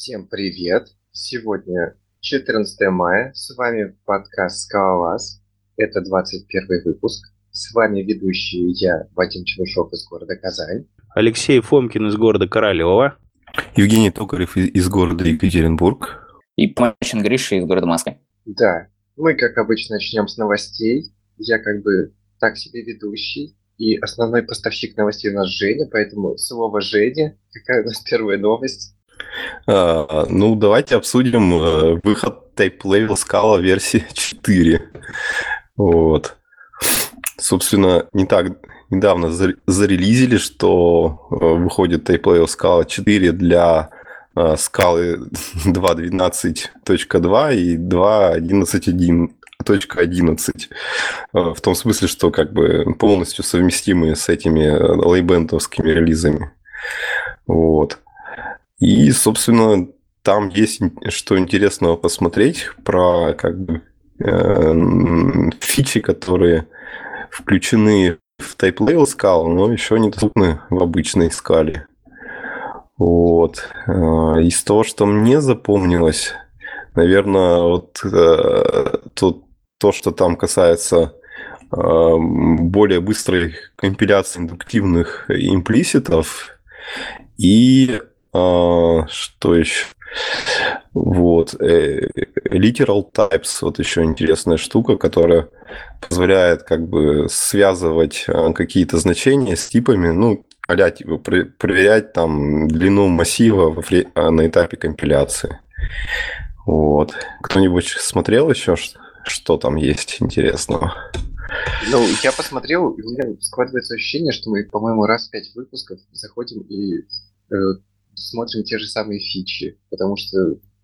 Всем привет! Сегодня 14 мая, с вами подкаст Scalaz, это 21 выпуск. С вами ведущие я, Вадим Чебушок из города Казань. Алексей Фомкин из города Королева. Евгений Токарев из города Екатеринбург. И Панчин Гриша из города Москвы. Да, мы, как обычно, начнем с новостей. Я как бы так себе ведущий, и основной поставщик новостей у нас Женя, поэтому слово Жене. Какая у нас первая новость? Ну, давайте обсудим выход Typelevel Scala версии 4. Вот. Собственно, не так недавно зарелизили, что выходит Typelevel Scala 4 для Scala 2.12.2 и 2.11.1.11. В том смысле, что как бы полностью совместимы с этими лейбендовскими релизами. Вот. И, собственно, там есть что интересного посмотреть про как бы фичи, которые включены в Typelevel Scala, но еще недоступны в обычной скале. Вот. Из того, что мне запомнилось, наверное, вот то, что там касается более быстрой компиляции индуктивных имплиситов и что еще? Вот. Literal types. Вот еще интересная штука, которая позволяет как бы связывать какие-то значения с типами, ну, а-ля типа, проверять там длину массива на этапе компиляции. Вот. Кто-нибудь смотрел еще, что там есть интересного? Ну, я посмотрел, и у меня складывается ощущение, что мы, по-моему, раз в 5 выпусков заходим и смотрим те же самые фичи, потому что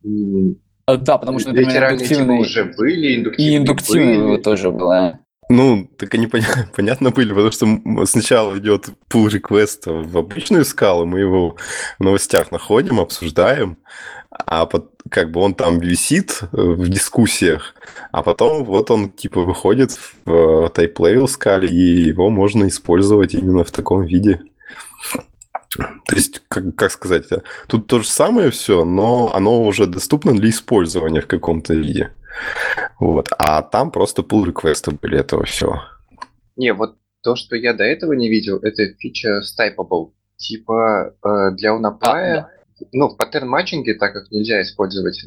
литеральные индуктивные уже были, индуктивные и индуктивные тоже было. Ну, так и непонятно были, потому что сначала идет pull request в обычную скалу, мы его в новостях находим, обсуждаем, а как бы он там висит в дискуссиях, а потом вот он типа выходит в Typelevel Scala, и его можно использовать именно в таком виде. То есть, как сказать, тут то же самое все, но оно уже доступно для использования в каком-то виде. Вот. А там просто pull-реквесты были этого всего. Не, вот то, что я до этого не видел, это фича с Typable. Типа для Unapy, ну, в паттерн-матчинге, так как нельзя использовать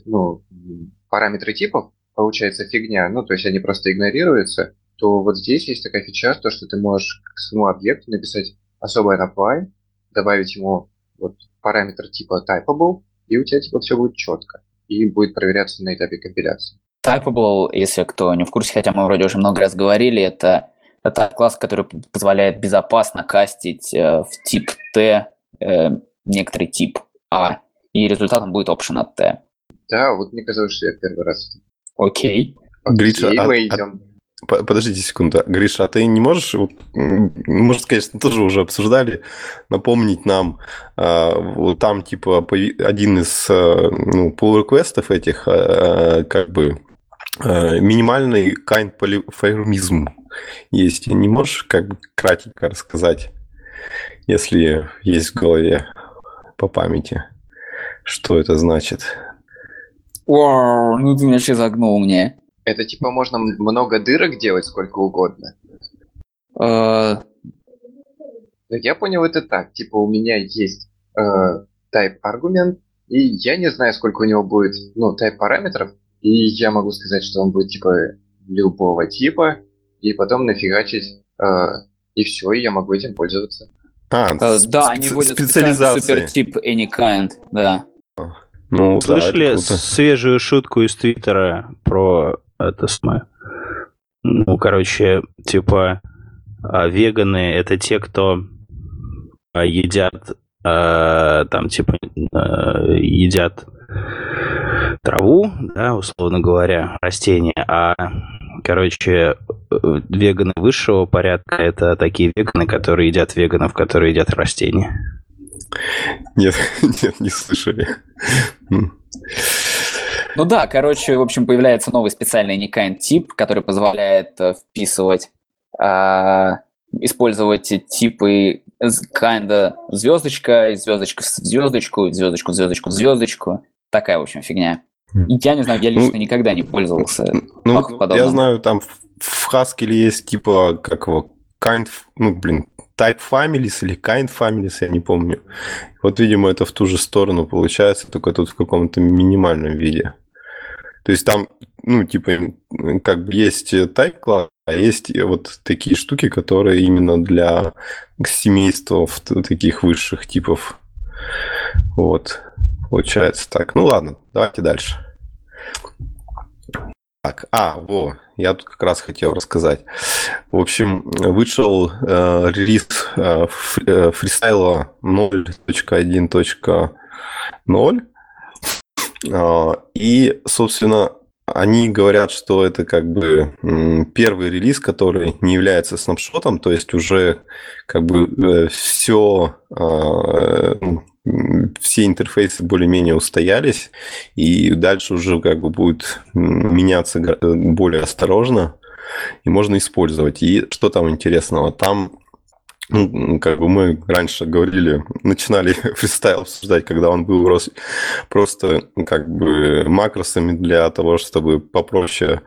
параметры типов, получается фигня, ну, то есть они просто игнорируются, то вот здесь есть такая фича, то, что ты можешь к своему объекту написать особый Unapy, добавить ему вот параметр типа typable, и у тебя типа все будет четко, и будет проверяться на этапе компиляции. Typable, если кто не в курсе, хотя мы вроде уже много раз говорили, это класс, который позволяет безопасно кастить в тип T некоторый тип A, и результатом будет option от T. Да, вот мне казалось, что я первый раз. Окей. Гриша, мы идем. Подождите секунду. Гриша, а ты не можешь, может, конечно, тоже уже обсуждали, напомнить нам, там, типа, один из pull-реквестов этих, как бы, минимальный kind полиморфизм есть. Не можешь, как бы, кратенько рассказать, если есть в голове по памяти, что это значит? Ну ты меня сейчас загнул мне. Это типа можно много дырок делать сколько угодно. Я понял это так. Типа у меня есть type аргумент, и я не знаю, сколько у него будет type параметров, и я могу сказать, что он будет типа любого типа, и потом нафигачить, и все, и я могу этим пользоваться. Да, они вводят супертип any kind, да. Ну, слышали свежую шутку из Твиттера про это самое? Ну, короче, типа веганы — это те, кто едят там, типа, едят траву, да, условно говоря, растения, а, короче, веганы высшего порядка — это такие веганы, которые едят веганов, которые едят растения. Нет, не слышали. Ну да, короче, в общем, появляется новый специальный any-kind тип, который позволяет вписывать, использовать типы kind звездочка, звездочка в звездочку, звездочку в звездочку в звездочку, такая, в общем, фигня. Я не знаю, я лично никогда не пользовался. Я знаю, там в Haskell есть типа, как его, type families или kind families, я не помню. Вот, видимо, это в ту же сторону получается, только тут в каком-то минимальном виде. То есть там, как бы есть type class, а есть вот такие штуки, которые именно для семейства таких высших типов. Вот. Получается так. Ну ладно, давайте дальше. Так, я тут как раз хотел рассказать. В общем, вышел релиз Freestyle 0.1.0. И, собственно, они говорят, что это как бы первый релиз, который не является снапшотом, то есть уже как бы все интерфейсы более-менее устоялись, и дальше уже как бы будет меняться более осторожно, и можно использовать. И что там интересного? Там, как бы мы раньше говорили, начинали фристайл обсуждать, когда он был просто как бы макросами для того, чтобы попроще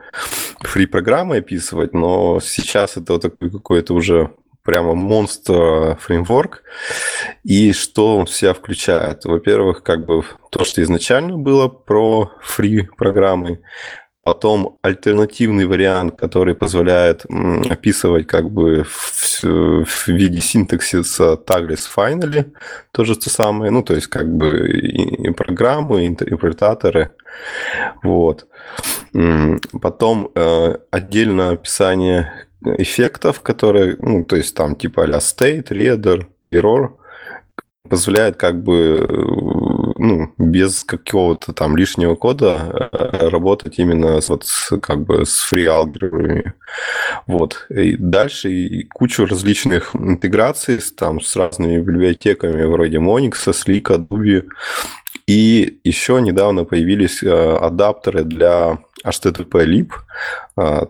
фри-программы описывать, но сейчас это вот такой какой-то уже прямо монстр фреймворк. И что он в себя включает? Во-первых, как бы то, что изначально было про фри-программы, потом альтернативный вариант, который позволяет описывать как бы в виде синтаксиса Tagless Finally, то же самое, то есть как бы и программы, и интерпретаторы. Вот. Потом отдельное описание эффектов, которые, то есть там типа а-ля state, reader, error, позволяет как бы без какого-то там лишнего кода работать именно с фри-алгебрами. Вот. И дальше и кучу различных интеграций там с разными библиотеками вроде Monix, Slick, Adobe. И еще недавно появились адаптеры для HTTP-lib,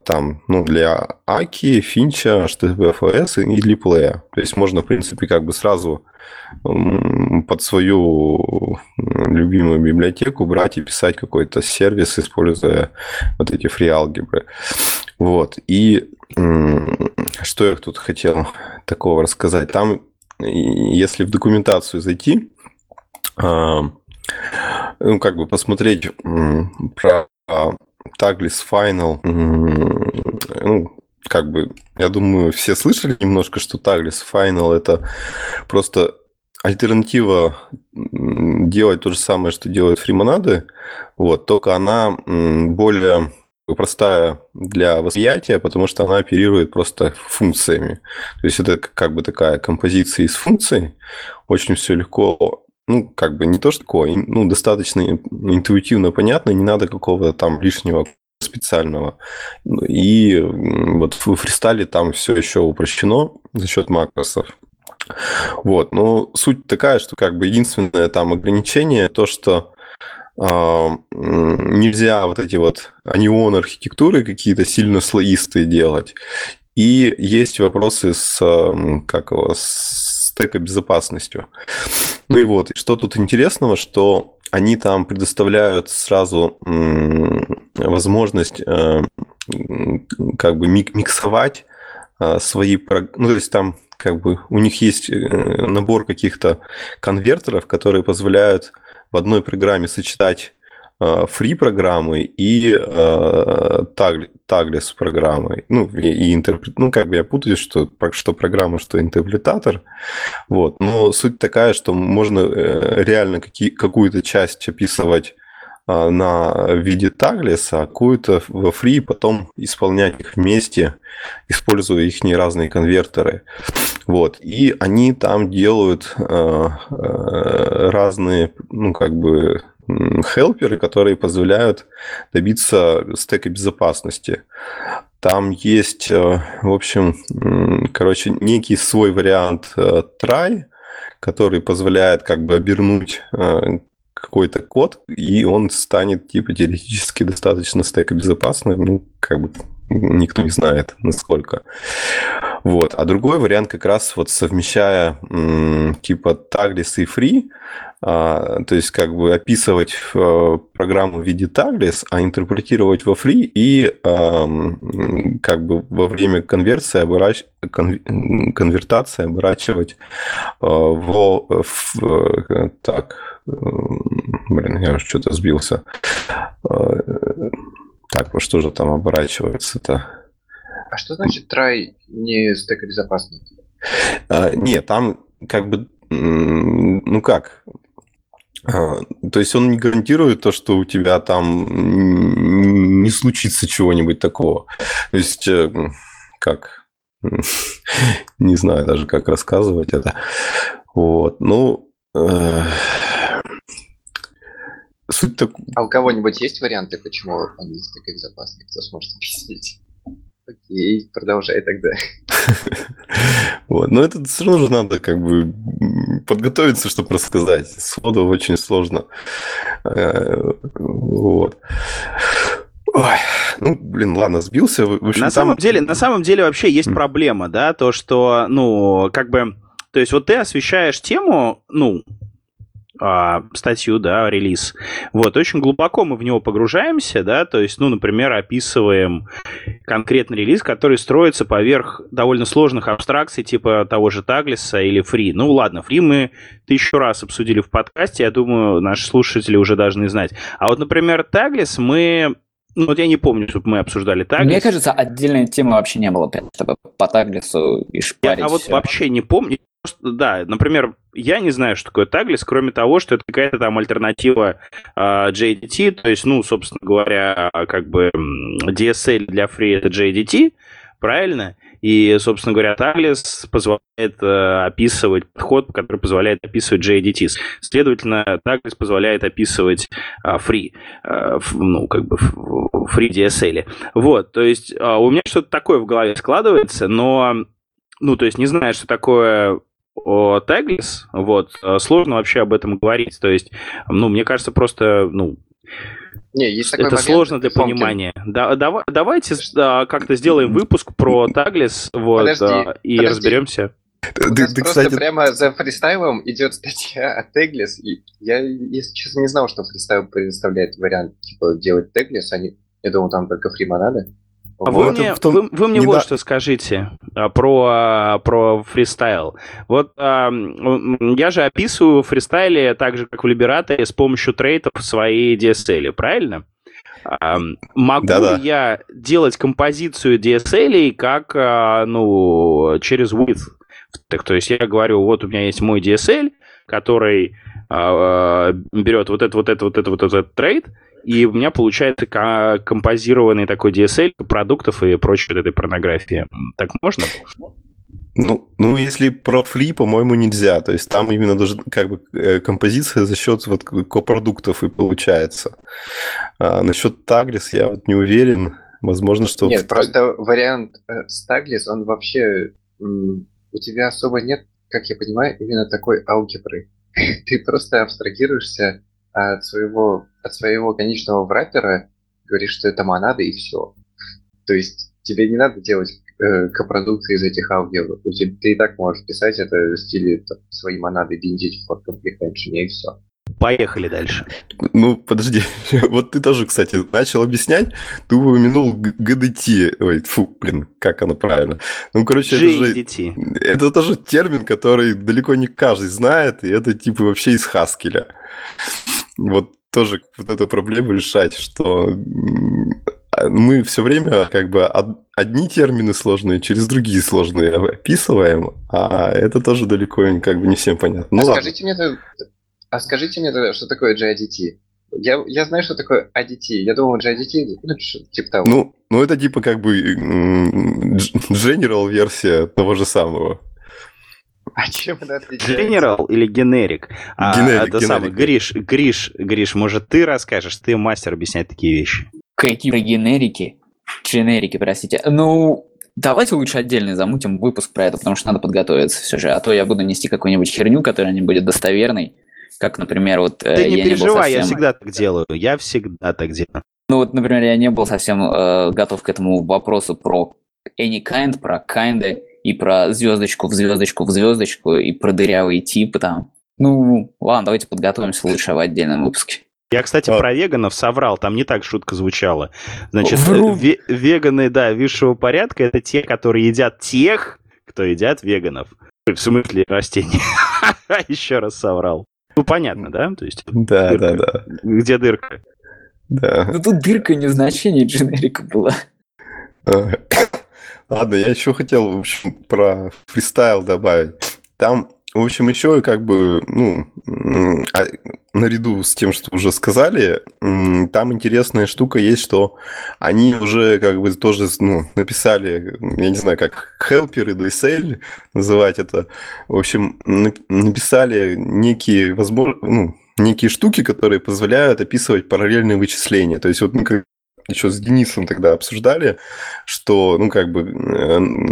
там, для Aki, Finch, HTTP-FS и для Play. То есть можно, в принципе, как бы сразу под свою любимую библиотеку брать и писать какой-то сервис, используя вот эти фри-алгебры. Вот. И что я тут хотел такого рассказать? Там, если в документацию зайти, посмотреть про Tagless Final, я думаю, все слышали немножко, что Tagless Final — это просто альтернатива делать то же самое, что делают фримонады, вот, только она более простая для восприятия, потому что она оперирует просто функциями. То есть это как бы такая композиция из функций, очень все легко. Не то, что такое, достаточно интуитивно понятно, не надо какого-то там лишнего специального. И вот в фристайле там все еще упрощено за счет макросов. Вот, но суть такая, что как бы единственное там ограничение то, что нельзя вот эти вот анион архитектуры какие-то сильно слоистые делать. И есть вопросы с стэкобезопасностью. И вот, что тут интересного, что они там предоставляют сразу возможность миксовать свои... то есть там как бы у них есть набор каких-то конвертеров, которые позволяют в одной программе сочетать фри-программы и таглес-программы. Я путаюсь, что программа, что интерпретатор. Вот. Но суть такая, что можно реально какую-то часть описывать в виде таглеса, а какую-то во фри, потом исполнять их вместе, используя их разные конвертеры. Вот. И они там делают разные, хелперы, которые позволяют добиться стэка безопасности. Там есть, в общем, некий свой вариант try, который позволяет как бы обернуть какой-то код, и он станет типа теоретически достаточно стэка безопасным. Никто не знает, насколько. Вот. А другой вариант как раз вот совмещая типа Tagless и Free, то есть как бы описывать программу в виде Tagless, а интерпретировать во Free и как бы во время конверсии конвертации оборачивать во что же там оборачивается-то? А что значит try не стек безопасный? Нет, там как бы, то есть он не гарантирует то, что у тебя там не случится чего-нибудь такого. То есть как, не знаю даже, как рассказывать это. Вот, ну... Суть-то... А у кого-нибудь есть варианты, почему он не стек безопасный? Кто сможет объяснить? Окей, продолжай тогда. Вот. Но это все равно же надо как бы подготовиться, чтобы рассказать. Сходу очень сложно. Вот. Ой, ну, блин, ладно, сбился. На самом деле вообще есть проблема, да, то, что, ну, как бы, то есть вот ты освещаешь тему, ну, статью, да, релиз. Вот, очень глубоко мы в него погружаемся, да, то есть, ну, например, описываем конкретный релиз, который строится поверх довольно сложных абстракций, типа того же Таглиса или Фри. Ну, ладно, Фри мы 1000 раз обсудили в подкасте, я думаю, наши слушатели уже должны знать. А вот, например, Таглис мы... Ну, вот я не помню, чтобы мы обсуждали Таглис. Мне кажется, отдельная тема вообще не было, чтобы по Таглису и шпарить. Я вот вообще не помню. Да, например, я не знаю, что такое Tagless, кроме того, что это какая-то там альтернатива JDT, то есть, ну, собственно говоря, как бы DSL для Free это JDT, правильно? И, собственно говоря, Tagless позволяет описывать подход, который позволяет описывать JDT. Следовательно, Tagless позволяет описывать Free, ну, как бы Free DSL. Вот, то есть у меня что-то такое в голове складывается, но, ну, то есть не знаю, что такое... Tagless, вот, сложно вообще об этом говорить, то есть, ну, мне кажется, просто, ну, это сложно для понимания. Да, давайте как-то сделаем выпуск про Tagless, вот, подожди. Разберемся. Просто прямо за фристайлом идет статья о Tagless, и я, если честно, не знал, что фристайл предоставляет вариант, типа, делать Tagless, а не, я думал, там только фримонады. А вы мне вот что скажите про фристайл. Вот я же описываю в фристайле так же, как в либерате, с помощью трейтов свои DSL, правильно? Могу ли я делать композицию DSL как, ну, через width? Так, то есть я говорю, вот у меня есть мой DSL, который берет вот этот трейд, и у меня получается композированный такой DSL продуктов и прочей этой порнографии. Так можно? Ну, если про фри, по-моему, нельзя. То есть там именно даже как бы композиция за счет вот копродуктов и получается. Насчет Tagless я вот не уверен. Возможно, что... Нет, просто вариант с Tagless, он вообще... У тебя особо нет, как я понимаю, именно такой алгебры. Ты просто абстрагируешься от своего конечного враппера, говоришь, что это монады, и все. То есть тебе не надо делать копродукты из этих алгебр. Ты и так можешь писать это в стиле там, свои монады, биндить в комплектеншн, и все. Поехали дальше. Ну, подожди. Вот ты тоже, кстати, начал объяснять. Ты упомянул GDT. Ой, фу, блин, как оно правильно. Ну, короче, это тоже термин, который далеко не каждый знает. И это типа вообще из Haskell. Вот тоже вот эту проблему решать, что мы все время как бы одни термины сложные через другие сложные описываем, а это тоже далеко как бы не всем понятно. Ну, скажите мне тогда, что такое JDT? Я знаю, что такое ADT. Я думал, JDT, ну, типа того. Ну, это типа как бы general версия того же самого. А чем это отличается? General или generic? Это самый. Гриш, может, ты расскажешь? Ты мастер объяснять такие вещи. Какие генерики? Дженерики, простите. Ну... Давайте лучше отдельно замутим выпуск про это, потому что надо подготовиться все же. А то я буду нести какую-нибудь херню, которая не будет достоверной. Как, например, вот... Ты не переживай, я всегда так делаю. Ну вот, например, я не был совсем готов к этому вопросу про any kind, про kinda и про звездочку в звездочку в звездочку, и про дырявые типы там. Ну, ладно, давайте подготовимся лучше в отдельном выпуске. Я, кстати, про веганов соврал, там не так шутка звучала. Значит, веганы, да, высшего порядка, это те, которые едят тех, кто едят веганов. В смысле растений. Еще раз соврал. Ну, понятно, да? То есть, да, дырка. Да. Где дырка? Да. Ну, тут дырка не в значении дженерика была. Ладно, я еще хотел, в общем, про фристайл добавить. Там, в общем, еще как бы, ну, наряду с тем, что уже сказали, там интересная штука есть, что они уже как бы тоже, ну, написали, я не знаю, как хелперы, DSL называть это, в общем, написали некие возможности, ну, некие штуки, которые позволяют описывать параллельные вычисления. То есть вот мы как еще с Денисом тогда обсуждали, что, ну, как бы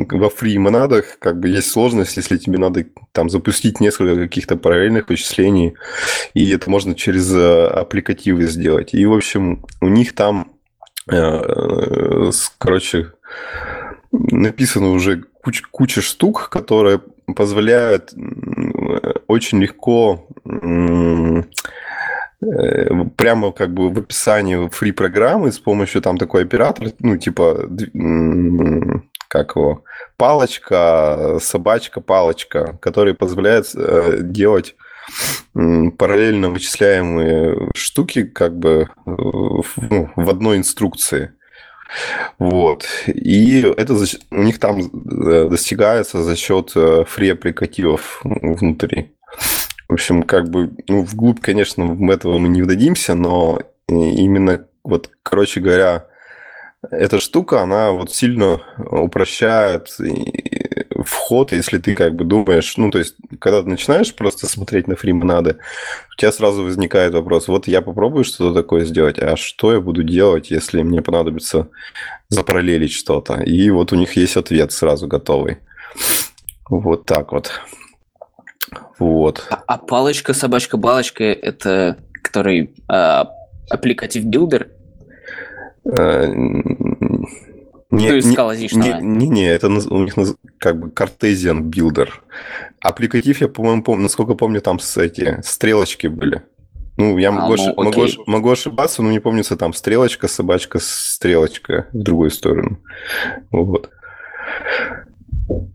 во фри-монадах как бы есть сложность, если тебе надо там запустить несколько каких-то параллельных вычислений, и это можно через аппликативы сделать. И, в общем, у них там, короче, написано уже куча штук, которые позволяют очень легко прямо как бы в описании фри-программы с помощью там такой оператора, ну, типа, как его, палочка, собачка, палочка, который позволяет делать параллельно вычисляемые штуки как бы в одной инструкции. Вот. И это у них там достигается за счет фри-аппликативов внутри. В общем, как бы, ну, вглубь, конечно, этого мы не вдадимся, но именно, вот, короче говоря, эта штука, она вот сильно упрощает вход, если ты как бы думаешь, ну, то есть, когда ты начинаешь просто смотреть на фри-монады, у тебя сразу возникает вопрос, вот я попробую что-то такое сделать, а что я буду делать, если мне понадобится запараллелить что-то? И вот у них есть ответ сразу готовый. Вот так вот. Вот. А палочка, собачка, балочка — это который аппликатив билдер? Не, это у них как бы Cartesian билдер. Аппликатив, я, по-моему, помню, насколько помню, там эти стрелочки были. Ну, я могу ошибаться, но не помнится, там стрелочка, собачка, стрелочка в другую сторону. Вот.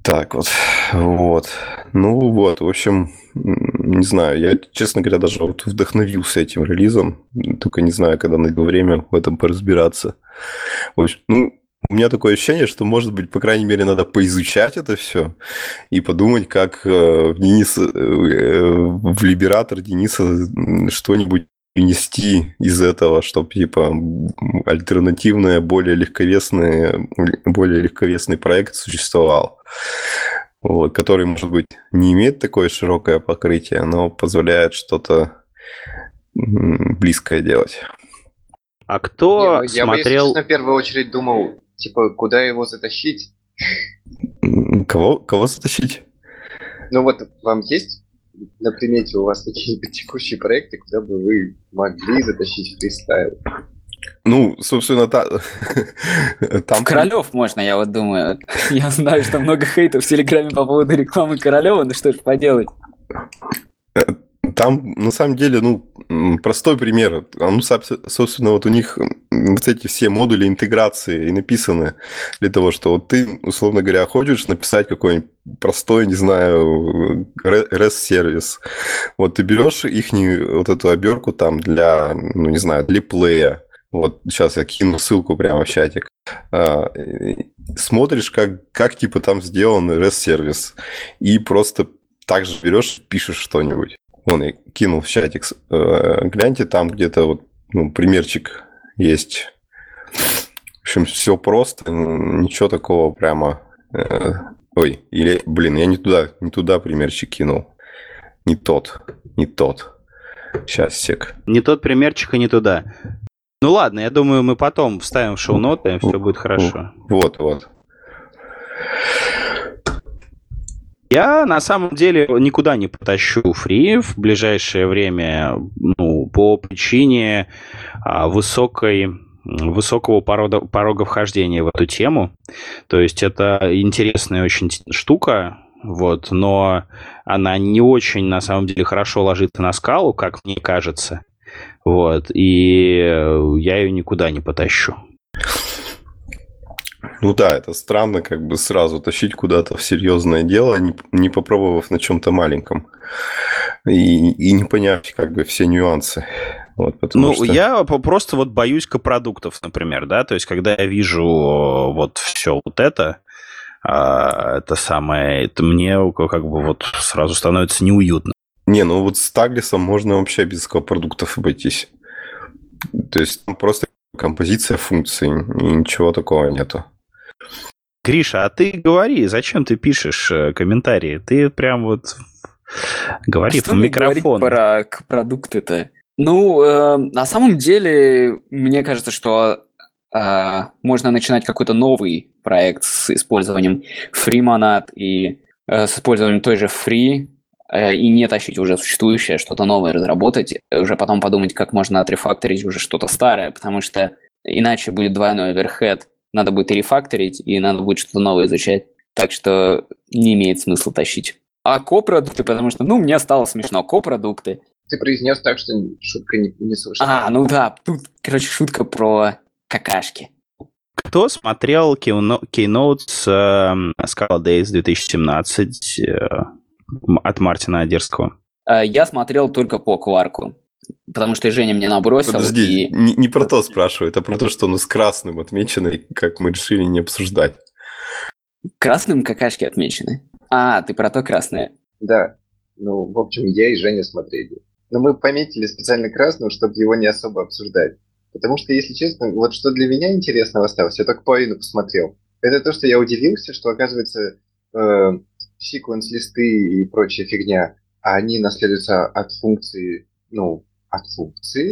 Так вот, вот. Ну вот, в общем, не знаю, я, честно говоря, даже вот вдохновился этим релизом, только не знаю, когда найду время в этом поразбираться. В общем, ну, у меня такое ощущение, что, может быть, по крайней мере, надо поизучать это все и подумать, как в либератор Дениса что-нибудь внести из этого, чтобы, типа, альтернативный, более легковесный проект существовал, вот, который, может быть, не имеет такое широкое покрытие, но позволяет что-то близкое делать. А кто смотрел... Я бы, если честно, в первую очередь думал, типа, куда его затащить? Кого затащить? Ну вот, вам есть... На примете у вас какие-то текущие проекты, куда бы вы могли затащить фристайл? Ну, собственно, там... Королев можно, я вот думаю. Я знаю, что много хейтов в Телеграме по поводу рекламы Королева, но что ж поделать. Там, на самом деле, ну, простой пример. Ну, собственно, вот у них вот эти все модули интеграции и написаны для того, что вот ты, условно говоря, хочешь написать какой-нибудь простой, не знаю, REST-сервис. Вот ты берешь их вот эту оберку там для, ну, не знаю, для плея. Вот сейчас я кину ссылку прямо в чатик. Смотришь, как типа там сделан REST-сервис. И просто так же берешь, пишешь что-нибудь. Вон, я кинул в чатик. Гляньте, там где-то вот, ну, примерчик есть. В общем, все просто. Ничего такого прямо... Ой, или, блин, я не туда примерчик кинул. Не тот. Сейчас, сек. Не тот примерчик и не туда. Ну ладно, я думаю, мы потом вставим в шоу-ноты, все будет хорошо. Вот. Я, на самом деле, никуда не потащу фри в ближайшее время, ну, по причине высокой высокого порога вхождения в эту тему. То есть это интересная очень штука, вот, но она не очень, на самом деле, хорошо ложится на скалу, как мне кажется. Вот, и я ее никуда не потащу. Ну да, это странно, как бы сразу тащить куда-то в серьезное дело, не попробовав на чем-то маленьком. И не поняв, как бы, все нюансы. Вот, ну, что... я просто вот боюсь копродуктов, например, да, то есть, когда я вижу вот все вот это самое, это мне как бы вот сразу становится неуютно. Не, ну вот с Таглесом можно вообще без копродуктов обойтись. То есть, просто композиция функций, ничего такого нету. Гриша, а ты говори, зачем ты пишешь комментарии? Ты прям вот говори в микрофон. Что говорить про продукты-то? Ну, на самом деле, мне кажется, что можно начинать какой-то новый проект с использованием free монад и с использованием той же free, и не тащить уже существующее, что-то новое разработать, уже потом подумать, как можно отрефакторить уже что-то старое, потому что иначе будет двойной оверхед, надо будет рефакторить, и надо будет что-то новое изучать, так что не имеет смысла тащить. А копродукты, потому что, ну, мне стало смешно, копродукты. Ты произнес так, что шутка не слышна. А, ну да, тут, короче, шутка про какашки. Кто смотрел Keynote с Scala Days 2017 от Мартина Одерского? Я смотрел только по кварку, потому что Женя мне набросил. Подожди, и... не про то спрашивает, а про то, что он с красным отмечен, и как мы решили не обсуждать. Красным какашки отмечены? А, ты про то красное? Да, ну, в общем, я и Женя смотрели. Но мы пометили специально красным, чтобы его не особо обсуждать. Потому что, если честно, вот что для меня интересного осталось, я только половину посмотрел. Это то, что я удивился, что, оказывается, секвенс-листы и прочая фигня, они наследуются от функции,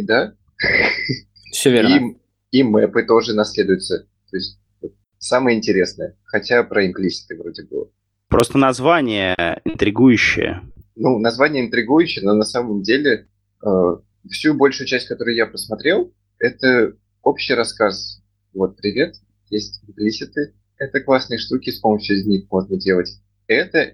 да? Все верно. И мэпы тоже наследуются. То есть самое интересное, хотя про имплиситы вроде было. Просто название интригующее. Ну, название интригующее, но на самом деле всю большую часть, которую я посмотрел, это общий рассказ. Вот, привет, есть имплиситы. Это классные штуки, с помощью из них можно делать. Это.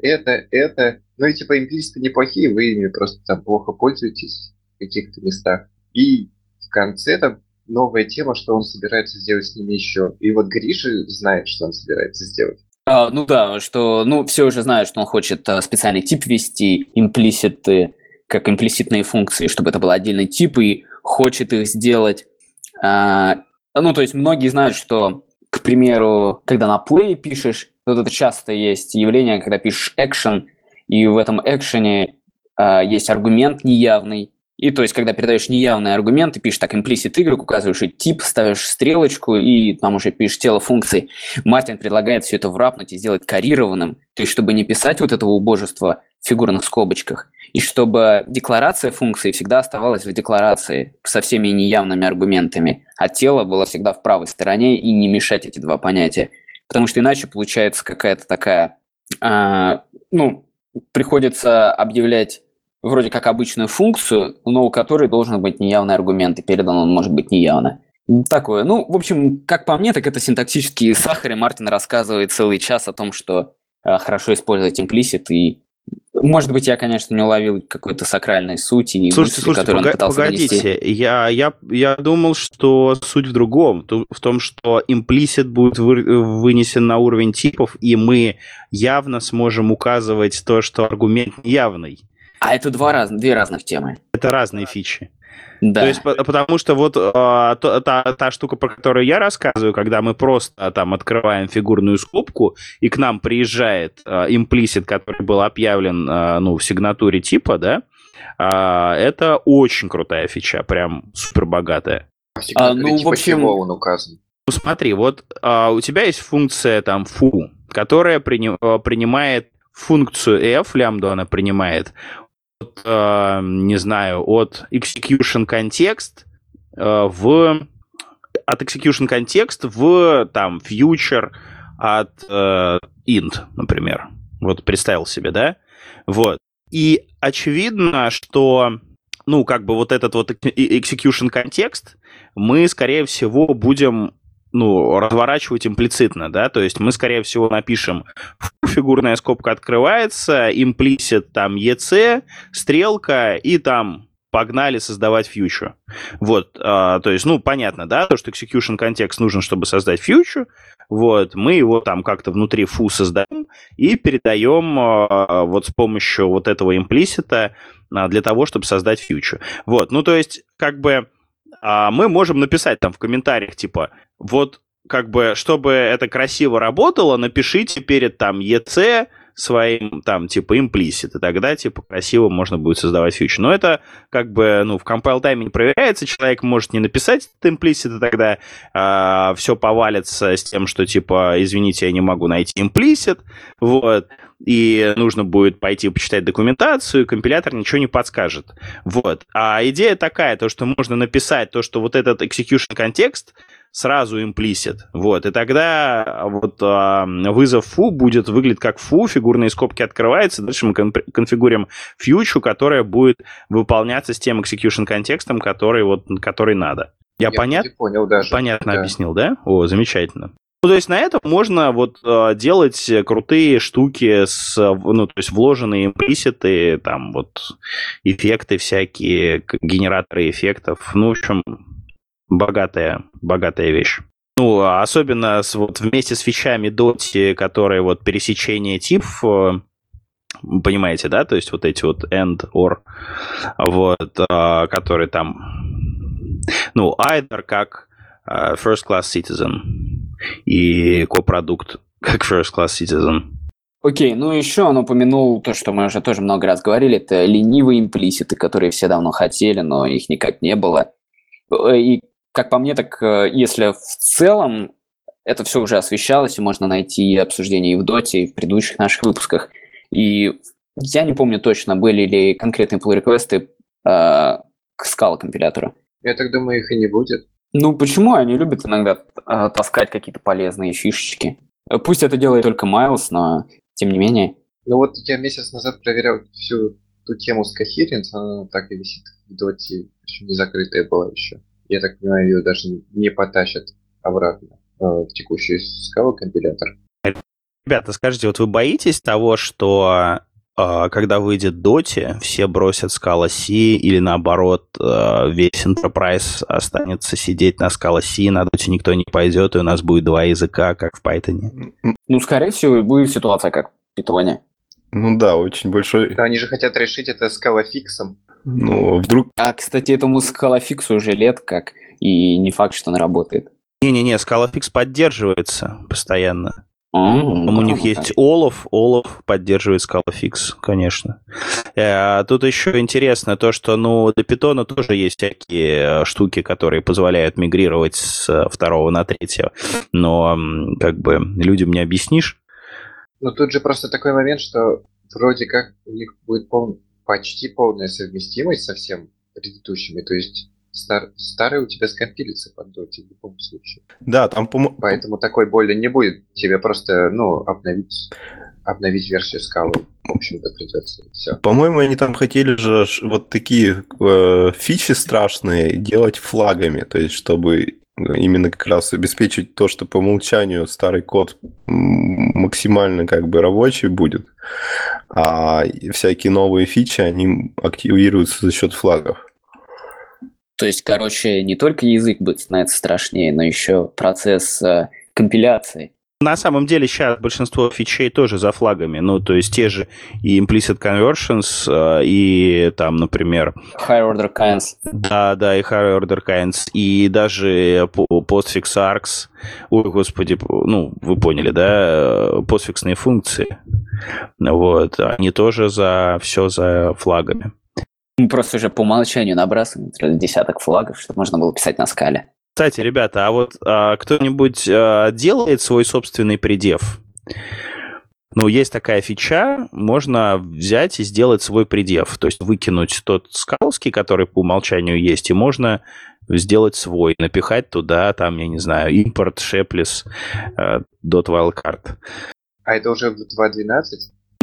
Ну и типа имплиситы неплохие, вы ими просто там плохо пользуетесь в каких-то местах. И в конце там новая тема, что он собирается сделать с ними еще. И вот Гриша знает, что он собирается сделать. Ну да, что все уже знают, что он хочет специальный тип ввести, имплиситы, как имплиситные функции, чтобы это был отдельный тип, и хочет их сделать. Ну, то есть многие знают, что, к примеру, когда на Play пишешь, вот это часто есть явление, когда пишешь экшен, и в этом экшене есть аргумент неявный. И то есть, когда передаешь неявный аргумент, ты пишешь так implicit y, указываешь тип, ставишь стрелочку, и там уже пишешь тело функции. Мартин предлагает все это врапнуть и сделать карированным, то есть, чтобы не писать вот этого убожества в фигурных скобочках, и чтобы декларация функции всегда оставалась в декларации со всеми неявными аргументами, а тело было всегда в правой стороне, и не мешать эти два понятия. Потому что иначе получается какая-то такая... приходится объявлять вроде как обычную функцию, но у которой должен быть неявный аргумент, и передан он может быть неявно. Такое. Ну, в общем, как по мне, так это синтаксические сахары. Мартин рассказывает целый час о том, что хорошо использовать имплисит, и, может быть, я, конечно, не уловил какой-то сакральной сути. Слушайте, которую он пытался погодите, я думал, что суть в другом, в том, что имплисит будет вынесен на уровень типов, и мы явно сможем указывать то, что аргумент явный. А это две разных темы. Это разные фичи. Да. То есть, потому что вот та штука, про которую я рассказываю, когда мы просто там открываем фигурную скобку, и к нам приезжает имплисит, который был объявлен в сигнатуре типа, да, это очень крутая фича, прям супер богатая. В общем, чего он указан? Ну, смотри, вот у тебя есть функция там foo, которая принимает функцию f, лямбду она принимает, от execution контекст в там future от int, например. Вот представил себе, да? Вот. И очевидно, что ну, как бы вот этот вот execution контекст мы, скорее всего, будем, ну, разворачивать имплицитно, да, то есть мы, скорее всего, напишем фигурная скобка открывается, имплисит там EC, стрелка и там погнали создавать фьючу. Вот, то есть, ну, понятно, да, то, что execution контекст нужен, чтобы создать фьючу, вот, мы его там как-то внутри фу создаем и передаем вот с помощью вот этого имплисита для того, чтобы создать фьючу. Вот, ну, то есть, как бы мы можем написать там в комментариях, типа, вот, как бы, чтобы это красиво работало, напишите перед там EC своим, там, типа, имплисит, и тогда, типа, красиво можно будет создавать фьючер. Но это, как бы, ну, в compile-тайме не проверяется, человек может не написать этот имплисит, и тогда все повалится с тем, что, типа, извините, я не могу найти имплисит, вот, и нужно будет пойти почитать документацию, и компилятор ничего не подскажет. Вот. А идея такая, то, что можно написать то, что вот этот execution контекст сразу имплисит. Вот. И тогда вот вызов фу будет выглядеть как фу, фигурные скобки открываются, дальше мы конфигурим фьючу, которая будет выполняться с тем execution контекстом, который, вот, который надо. Я понятно объяснил, да? О, замечательно. Ну, то есть на этом можно вот делать крутые штуки, с, ну, то есть вложенные имплиситы, там вот эффекты всякие, генераторы эффектов. Ну, в общем, богатая вещь. Ну, особенно вот вместе с фичами Dotty, которые вот пересечение типов, понимаете, да, то есть вот эти вот and, or, вот, которые там, ну, either как first class citizen. И копродукт как First Class Citizen. Окей, ну еще он упомянул то, что мы уже тоже много раз говорили, это ленивые имплиситы, которые все давно хотели, но их никак не было. И, как по мне, так если в целом это все уже освещалось, и можно найти обсуждение и в Dotty, и в предыдущих наших выпусках. И я не помню точно, были ли конкретные pull-реквесты к Scala-компилятору. Я так думаю, их и не будет. Ну, почему они любят иногда таскать какие-то полезные фишечки? Пусть это делает только Майлз, но тем не менее. Ну вот я месяц назад проверял всю ту тему с Coherence, она так и висит в Dotty, причем не закрытая была еще. Я так понимаю, ее даже не потащат обратно в текущий Scala-компилятор. Ребята, скажите, вот вы боитесь того, что когда выйдет Dotty, все бросят Scala C, или наоборот, весь Enterprise останется сидеть на Scala C, на Dotty никто не пойдет, и у нас будет два языка, как в Python? Ну, скорее всего, будет ситуация, как в Python. Ну да, очень большой... Они же хотят решить это Scalafix. Ну, вдруг... А, кстати, этому Scalafix уже лет как, и не факт, что он работает. Не-не-не, Scalafix поддерживается постоянно. У них есть Олов поддерживает Scalafix, конечно. Тут еще интересно то, что, ну, для Python тоже есть всякие штуки, которые позволяют мигрировать с второго на третье, но как бы людям не объяснишь. Ну, тут же просто такой момент, что вроде как у них будет почти полная совместимость со всем предыдущими, то есть старый у тебя скомпилится под Dotty в любом случае. Да, там... Поэтому такой боли не будет. Тебе просто, ну, обновить версию Scala, в общем-то, придется. Все. По-моему, они там хотели же вот такие фичи страшные делать флагами, то есть чтобы именно как раз обеспечить то, что по умолчанию старый код максимально как бы рабочий будет, а всякие новые фичи, они активируются за счет флагов. То есть, короче, не только язык будет становиться страшнее, но еще процесс компиляции. На самом деле сейчас большинство фичей тоже за флагами. Ну, то есть те же и implicit conversions, и там, например... Higher order kinds. Да, и higher order kinds. И даже postfix args. Ой, господи, ну, вы поняли, да? Постфиксные функции. Вот. Они тоже все за флагами. Мы просто уже по умолчанию набрасываем десяток флагов, чтобы можно было писать на скале. Кстати, ребята, а вот кто-нибудь делает свой собственный предев? Ну, есть такая фича, можно взять и сделать свой предев, то есть выкинуть тот скаловский, который по умолчанию есть, и можно сделать свой, напихать туда, там, я не знаю, импорт, Shapeless, .wildcard. А это уже в 2.12?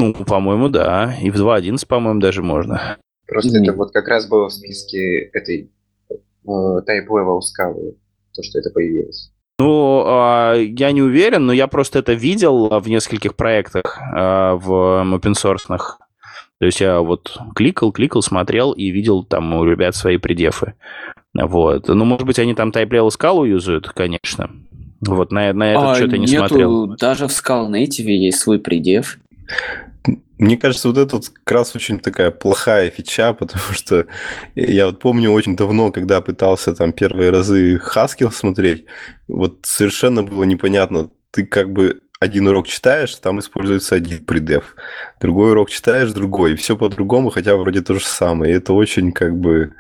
Ну, по-моему, да, и в 2.11, по-моему, даже можно. Просто это вот как раз было в списке этой Typelevel Scala, то, что это появилось. Ну, я не уверен, но я просто это видел в нескольких проектах в опенсорсных. То есть я вот кликал, смотрел и видел там у ребят свои предефы. Вот. Ну, может быть, они там Typelevel Scala юзают, конечно. Вот, на это что-то я не смотрел. Даже в Scala Native есть свой предев. Мне кажется, вот это вот как раз очень такая плохая фича, потому что я вот помню очень давно, когда пытался там первые разы Haskell смотреть, вот совершенно было непонятно, ты как бы один урок читаешь, там используется один предев, другой урок читаешь, другой, и все по-другому, хотя вроде то же самое, и это очень как бы,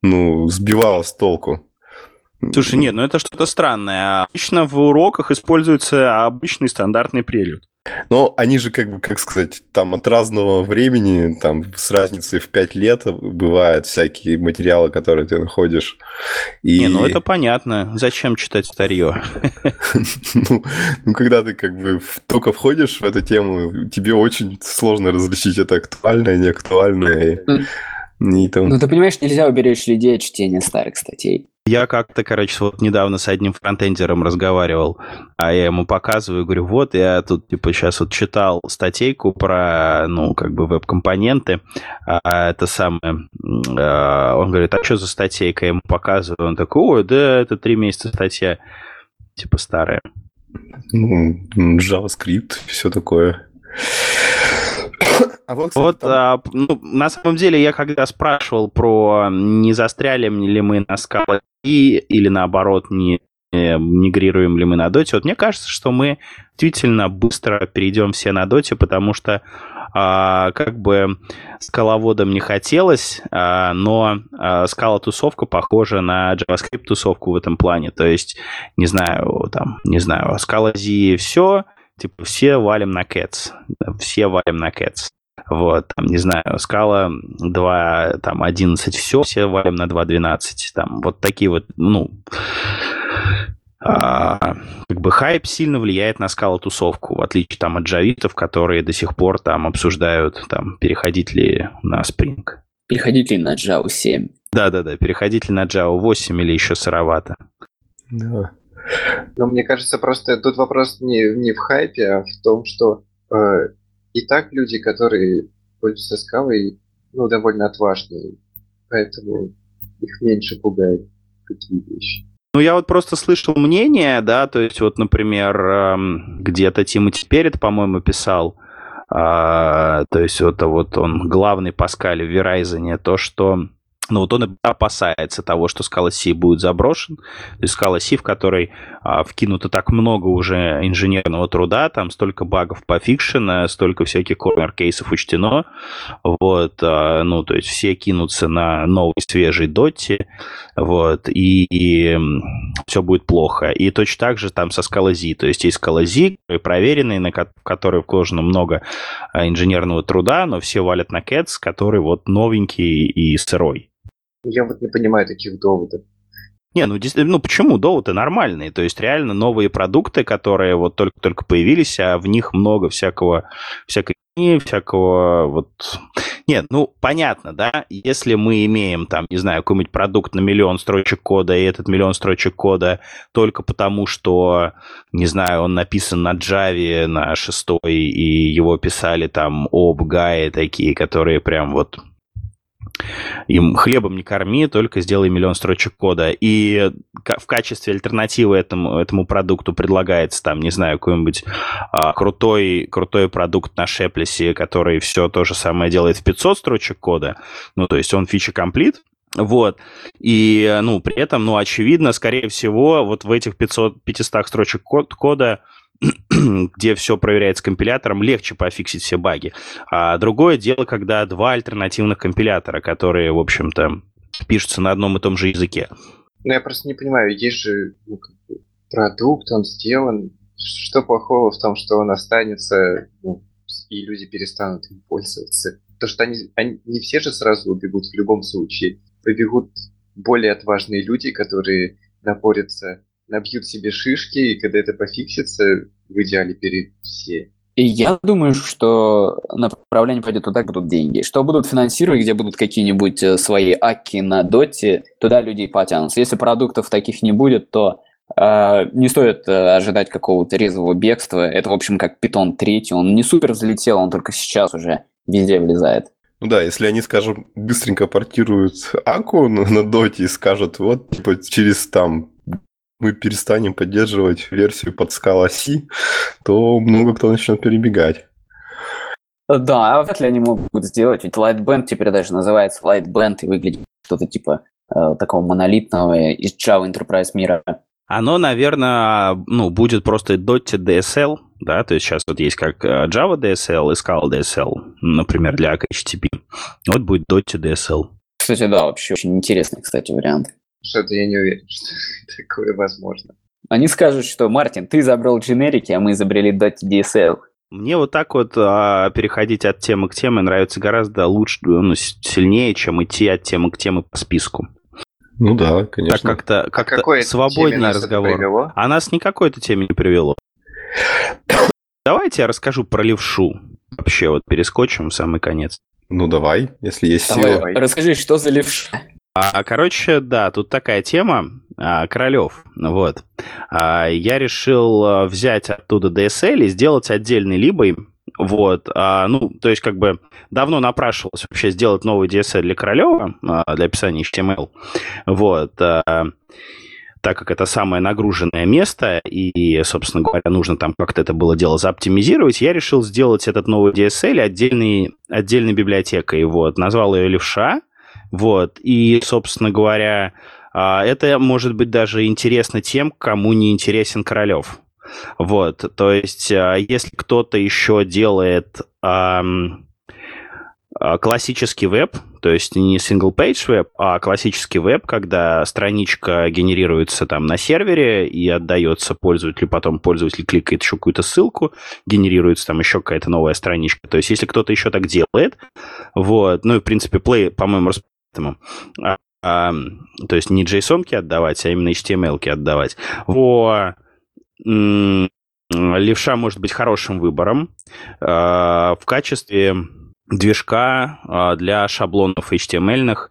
ну, сбивало с толку. Слушай, нет, ну это что-то странное. Обычно в уроках используется обычный стандартный прелюд. Но они же, как бы, как сказать, там от разного времени, там с разницей в 5 лет бывают всякие материалы, которые ты находишь. И... Не, ну это понятно. Зачем читать старье? Ну, когда ты как бы только входишь в эту тему, тебе очень сложно различить, это актуальное, неактуальное. Ну, ты понимаешь, нельзя уберечь людей от чтения старых статей. Я как-то, вот недавно с одним фронтендером разговаривал, а я ему показываю, говорю, вот, я тут, сейчас вот читал статейку про, веб-компоненты, он говорит, а что за статейка, я ему показываю, он такой, ой, да, это 3 месяца статья, старая. Ну, JavaScript, все такое. А вот, на самом деле, я когда спрашивал про не застряли ли мы на Scala или наоборот, не мигрируем ли мы на Dotty, вот мне кажется, что мы действительно быстро перейдем все на Dotty, потому что скаловодом не хотелось, но скала-тусовка похожа на JavaScript-тусовку в этом плане, то есть, не знаю, Scalazi все... все валим на Cats. Вот, Scala 2.11, все валим на 2.12. Вот такие вот, хайп сильно влияет на Scala-тусовку, в отличие от джавитов, которые до сих пор обсуждают, переходить ли на Spring. Переходить ли на Java 7. Да, переходить ли на Java 8 или еще сыровато. Да. Но мне кажется, просто тут вопрос не в хайпе, а в том, что и так люди, которые пользуются скалой, довольно отважные, поэтому их меньше пугают такие вещи. Ну, я просто слышал мнение, да, то есть например, где-то Тимоти Перед, по-моему, писал, то есть он главный по скале в Verizon, то, что... он опасается того, что Scala-C будет заброшен. То есть Scala-C, в которой вкинуто так много уже инженерного труда, там столько багов пофикшено, столько всяких корнер-кейсов учтено. То есть все кинутся на новый свежий Dotty, и все будет плохо. И точно так же там со Scala-Z. То есть есть Scala-Z, проверенный, на который вложено много инженерного труда, но все валят на Cats, который новенький и сырой. Я не понимаю таких доводов. Почему? Доводы нормальные. То есть реально новые продукты, которые только-только появились, а в них много всякого. Понятно, да, если мы имеем какой-нибудь продукт на 1 000 000 строчек кода, и этот 1 000 000 строчек кода только потому, что, он написан на Java, на 6, и его писали об-гаи такие, которые прям им хлебом не корми, только сделай 1 000 000 строчек кода. И в качестве альтернативы этому продукту предлагается, какой-нибудь крутой продукт на Shapeless, который все то же самое делает в 500 строчек кода. То есть он фича-комплит. И, при этом, очевидно, скорее всего, в этих 500 строчек кода, где все проверяется компилятором, легче пофиксить все баги. А другое дело, когда 2 альтернативных компилятора, которые, в общем-то, пишутся на одном и том же языке. Я просто не понимаю, есть же продукт, он сделан. Что плохого в том, что он останется, и люди перестанут им пользоваться? Потому что они не все же сразу убегут в любом случае. Побегут более отважные люди, которые напорятся... Набьют себе шишки, и когда это пофиксится, в идеале перед все. И я думаю, что направление пойдет туда, где будут деньги. Что будут финансировать, где будут какие-нибудь свои аки на доте, туда людей потянутся. Если продуктов таких не будет, то не стоит ожидать какого-то резвого бегства. Это, в общем, как Python 3. Он не супер взлетел, он только сейчас уже везде влезает. Ну да, если они, скажем, быстренько портируют Аку на доте и скажут, вот, типа, через там мы перестанем поддерживать версию под Scala C, то много кто начнет перебегать. Да, а вряд ли они могут сделать, ведь Lightbend теперь даже называется Lightbend и выглядит что-то типа такого монолитного из Java Enterprise мира. Оно, наверное, ну, будет просто Dotty DSL, да, то есть сейчас вот есть как Java DSL и Scala DSL, например, для HTTP. Вот будет Dotty DSL. Кстати, да, вообще очень интересный, кстати, вариант. Что-то я не уверен, что такое возможно. Они скажут, что, Мартин, ты изобрел дженерики, а мы изобрели Dotty DSL. Мне вот так вот переходить от темы к теме нравится гораздо лучше, ну, сильнее, чем идти от темы к теме по списку. Ну да, конечно. Так как-то свободнее разговор. А нас ни какой-то теме не привело. Давайте я расскажу про левшу. Вообще вот перескочим в самый конец. Ну давай, если есть сила. Расскажи, что за левша. Короче, да, тут такая тема. Королев, вот. Я решил взять оттуда DSL и сделать отдельный либой. Вот, ну, то есть, как бы давно напрашивалось вообще сделать новый DSL для Королева, для описания HTML, вот, так как это самое нагруженное место, и, собственно говоря, нужно там как-то это было дело заоптимизировать, я решил сделать этот новый DSL отдельной библиотекой, вот, назвал ее Левша, вот, и, собственно говоря, это может быть даже интересно тем, кому не интересен Королев. Вот, то есть, если кто-то еще делает классический веб, то есть не single-page веб, а классический веб, когда страничка генерируется там на сервере и отдается пользователю, потом пользователь кликает еще какую-то ссылку, генерируется там еще какая-то новая страничка. То есть, если кто-то еще так делает, вот, ну и, в принципе, Play, по-моему, рассказывает этому, то есть не JSON-ки отдавать, а именно HTML-ки отдавать. Левша может быть хорошим выбором в качестве движка для шаблонов HTML-ных.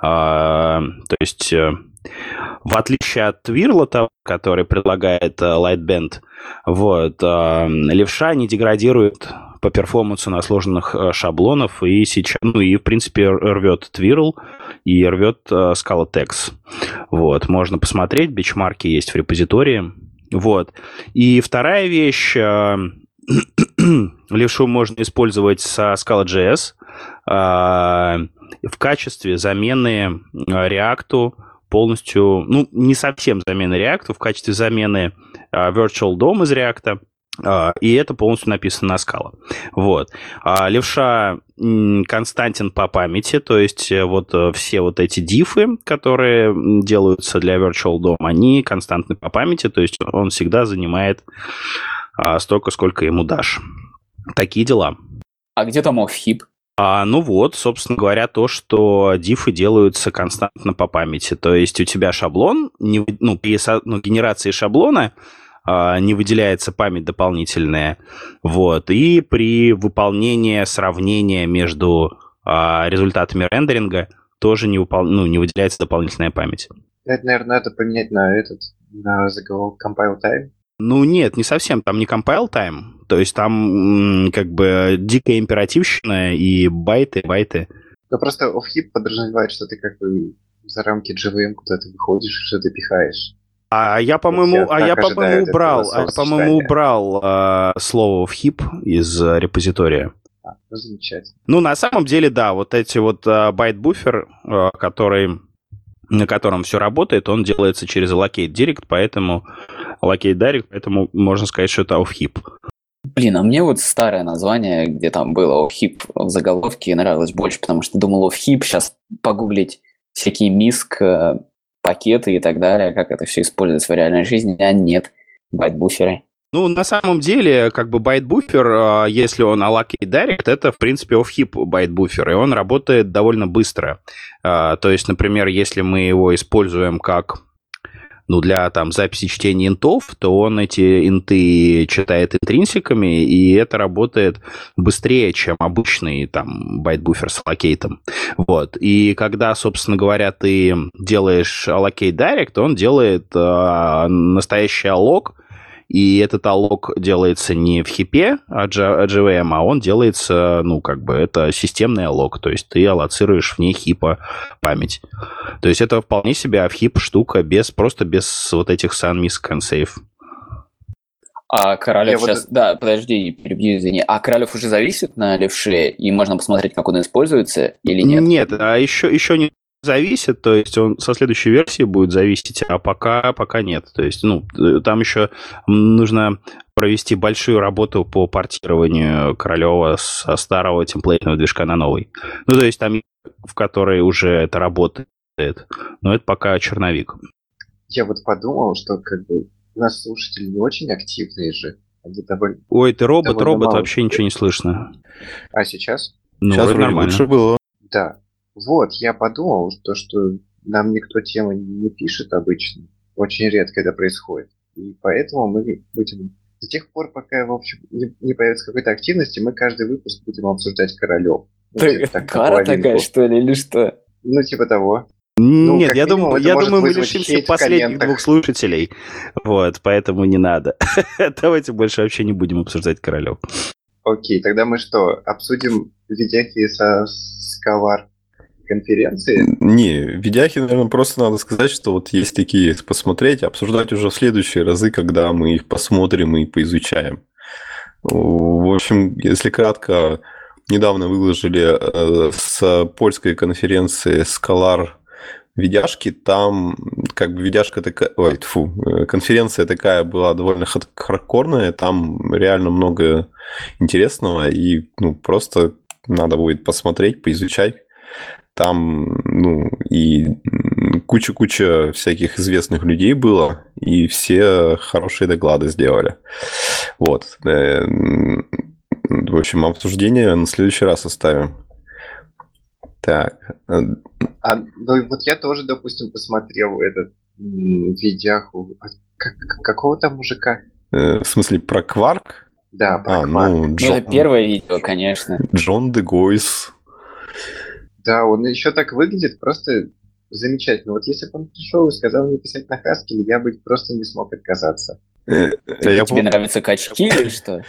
То есть, в отличие от Twirl, который предлагает Lightbend, вот, левша не деградирует по перформансу на сложных шаблонов и сейчас, ну и в принципе рвет Twirl и рвет ScalaTex. Вот, можно посмотреть, бичмарки есть в репозитории. Вот. И вторая вещь. Левшу можно использовать со Scala.js в качестве замены React полностью... Ну, не совсем замены React, в качестве замены Virtual DOM из React. И это полностью написано на Scala. Вот. Левша константен по памяти, то есть вот все вот эти дифы, которые делаются для Virtual DOM, они константны по памяти, то есть он всегда занимает столько, сколько ему дашь. Такие дела. А где там off-heap? Ну вот, собственно говоря, то, что дифы делаются константно по памяти, то есть у тебя шаблон, при генерации шаблона не выделяется память дополнительная. Вот. И при выполнении сравнения между результатами рендеринга тоже не выделяется дополнительная память. Это, наверное, надо поменять на заголовок compile time. Ну нет, не совсем. Там не compile time. То есть там как бы дикая императивщина и байты. Ну просто off-heap подразумевает, что ты как бы за рамки JVM куда-то выходишь, что ты пихаешь. Я, по-моему, убрал слово off-heap из репозитория. Замечательно. Ну, на самом деле, да, вот эти вот байт-буфер, на котором все работает, он делается через Allocate Direct, поэтому можно сказать, что это off-heap. Блин, а мне вот старое название, где там было off-heap в заголовке, нравилось больше, потому что думал off-heap, сейчас погуглить всякие миск... пакеты и так далее, как это все используется в реальной жизни, а нет, байт-буферы. Ну, на самом деле, как бы байт-буфер, если он Allocate Direct, это, в принципе, off-heap байт-буфер, и он работает довольно быстро. То есть, например, если мы его используем как ну, для там записи чтения интов, то он эти инты читает интринсиками, и это работает быстрее, чем обычный там байт-буфер с аллокейтом. Вот. И когда, собственно говоря, ты делаешь allocate direct, он делает настоящий аллок, и этот аллок делается не в хипе от JVM, а он делается, ну, как бы, это системный аллок, то есть ты аллоцируешь вне хипа память. То есть это вполне себе авхип штука, без вот этих sun, miss, can save. А Королев сейчас... Вот... Да, подожди, перебью, извини. А Королев уже зависит на левше, и можно посмотреть, как он используется, или нет? Нет, а еще не... зависит, то есть он со следующей версии будет зависеть, а пока нет. То есть, ну, там еще нужно провести большую работу по портированию Королева со старого темплейтного движка на новый. Ну, то есть там, в которой уже это работает, но это пока черновик. Я вот подумал, что как бы у нас слушатели не очень активные же. Они довольно... Ой, ты робот, вообще ничего не слышно. А сейчас? Ну, сейчас нормально. Лучше было. Да. Вот, я подумал, что нам никто темы не пишет обычно. Очень редко это происходит. И поэтому мы будем... До тех пор, пока, в общем, не появится какой-то активности, мы каждый выпуск будем обсуждать Королев. Кара такая, что ли, или что? Ну, типа того. Нет, я думаю, мы лишимся последних двух слушателей. Вот, поэтому не надо. Давайте больше вообще не будем обсуждать Королев. Окей, тогда мы что, обсудим видяки со Скалар? Конференции? Не, видяхи, наверное, просто надо сказать, что вот есть такие посмотреть, обсуждать уже в следующие разы, когда мы их посмотрим и поизучаем. В общем, если кратко, недавно выложили с польской конференции Scalar видяшки, там как бы видяшка такая... конференция такая была довольно хардкорная, там реально много интересного, и ну, просто надо будет посмотреть, поизучать. Там, ну, и куча всяких известных людей было, и все хорошие доклады сделали. Вот. В общем, обсуждение на следующий раз оставим. Так. Ну, вот я тоже, допустим, посмотрел этот видеоху. Какого там мужика? В смысле, про Кварк? Да, про Кварк. Ну, это первое видео, конечно. Джон де Гойс. Да, он еще так выглядит, просто замечательно. Вот если бы он пришел и сказал мне писать на Haskell, я бы просто не смог отказаться. Тебе нравятся качки или что?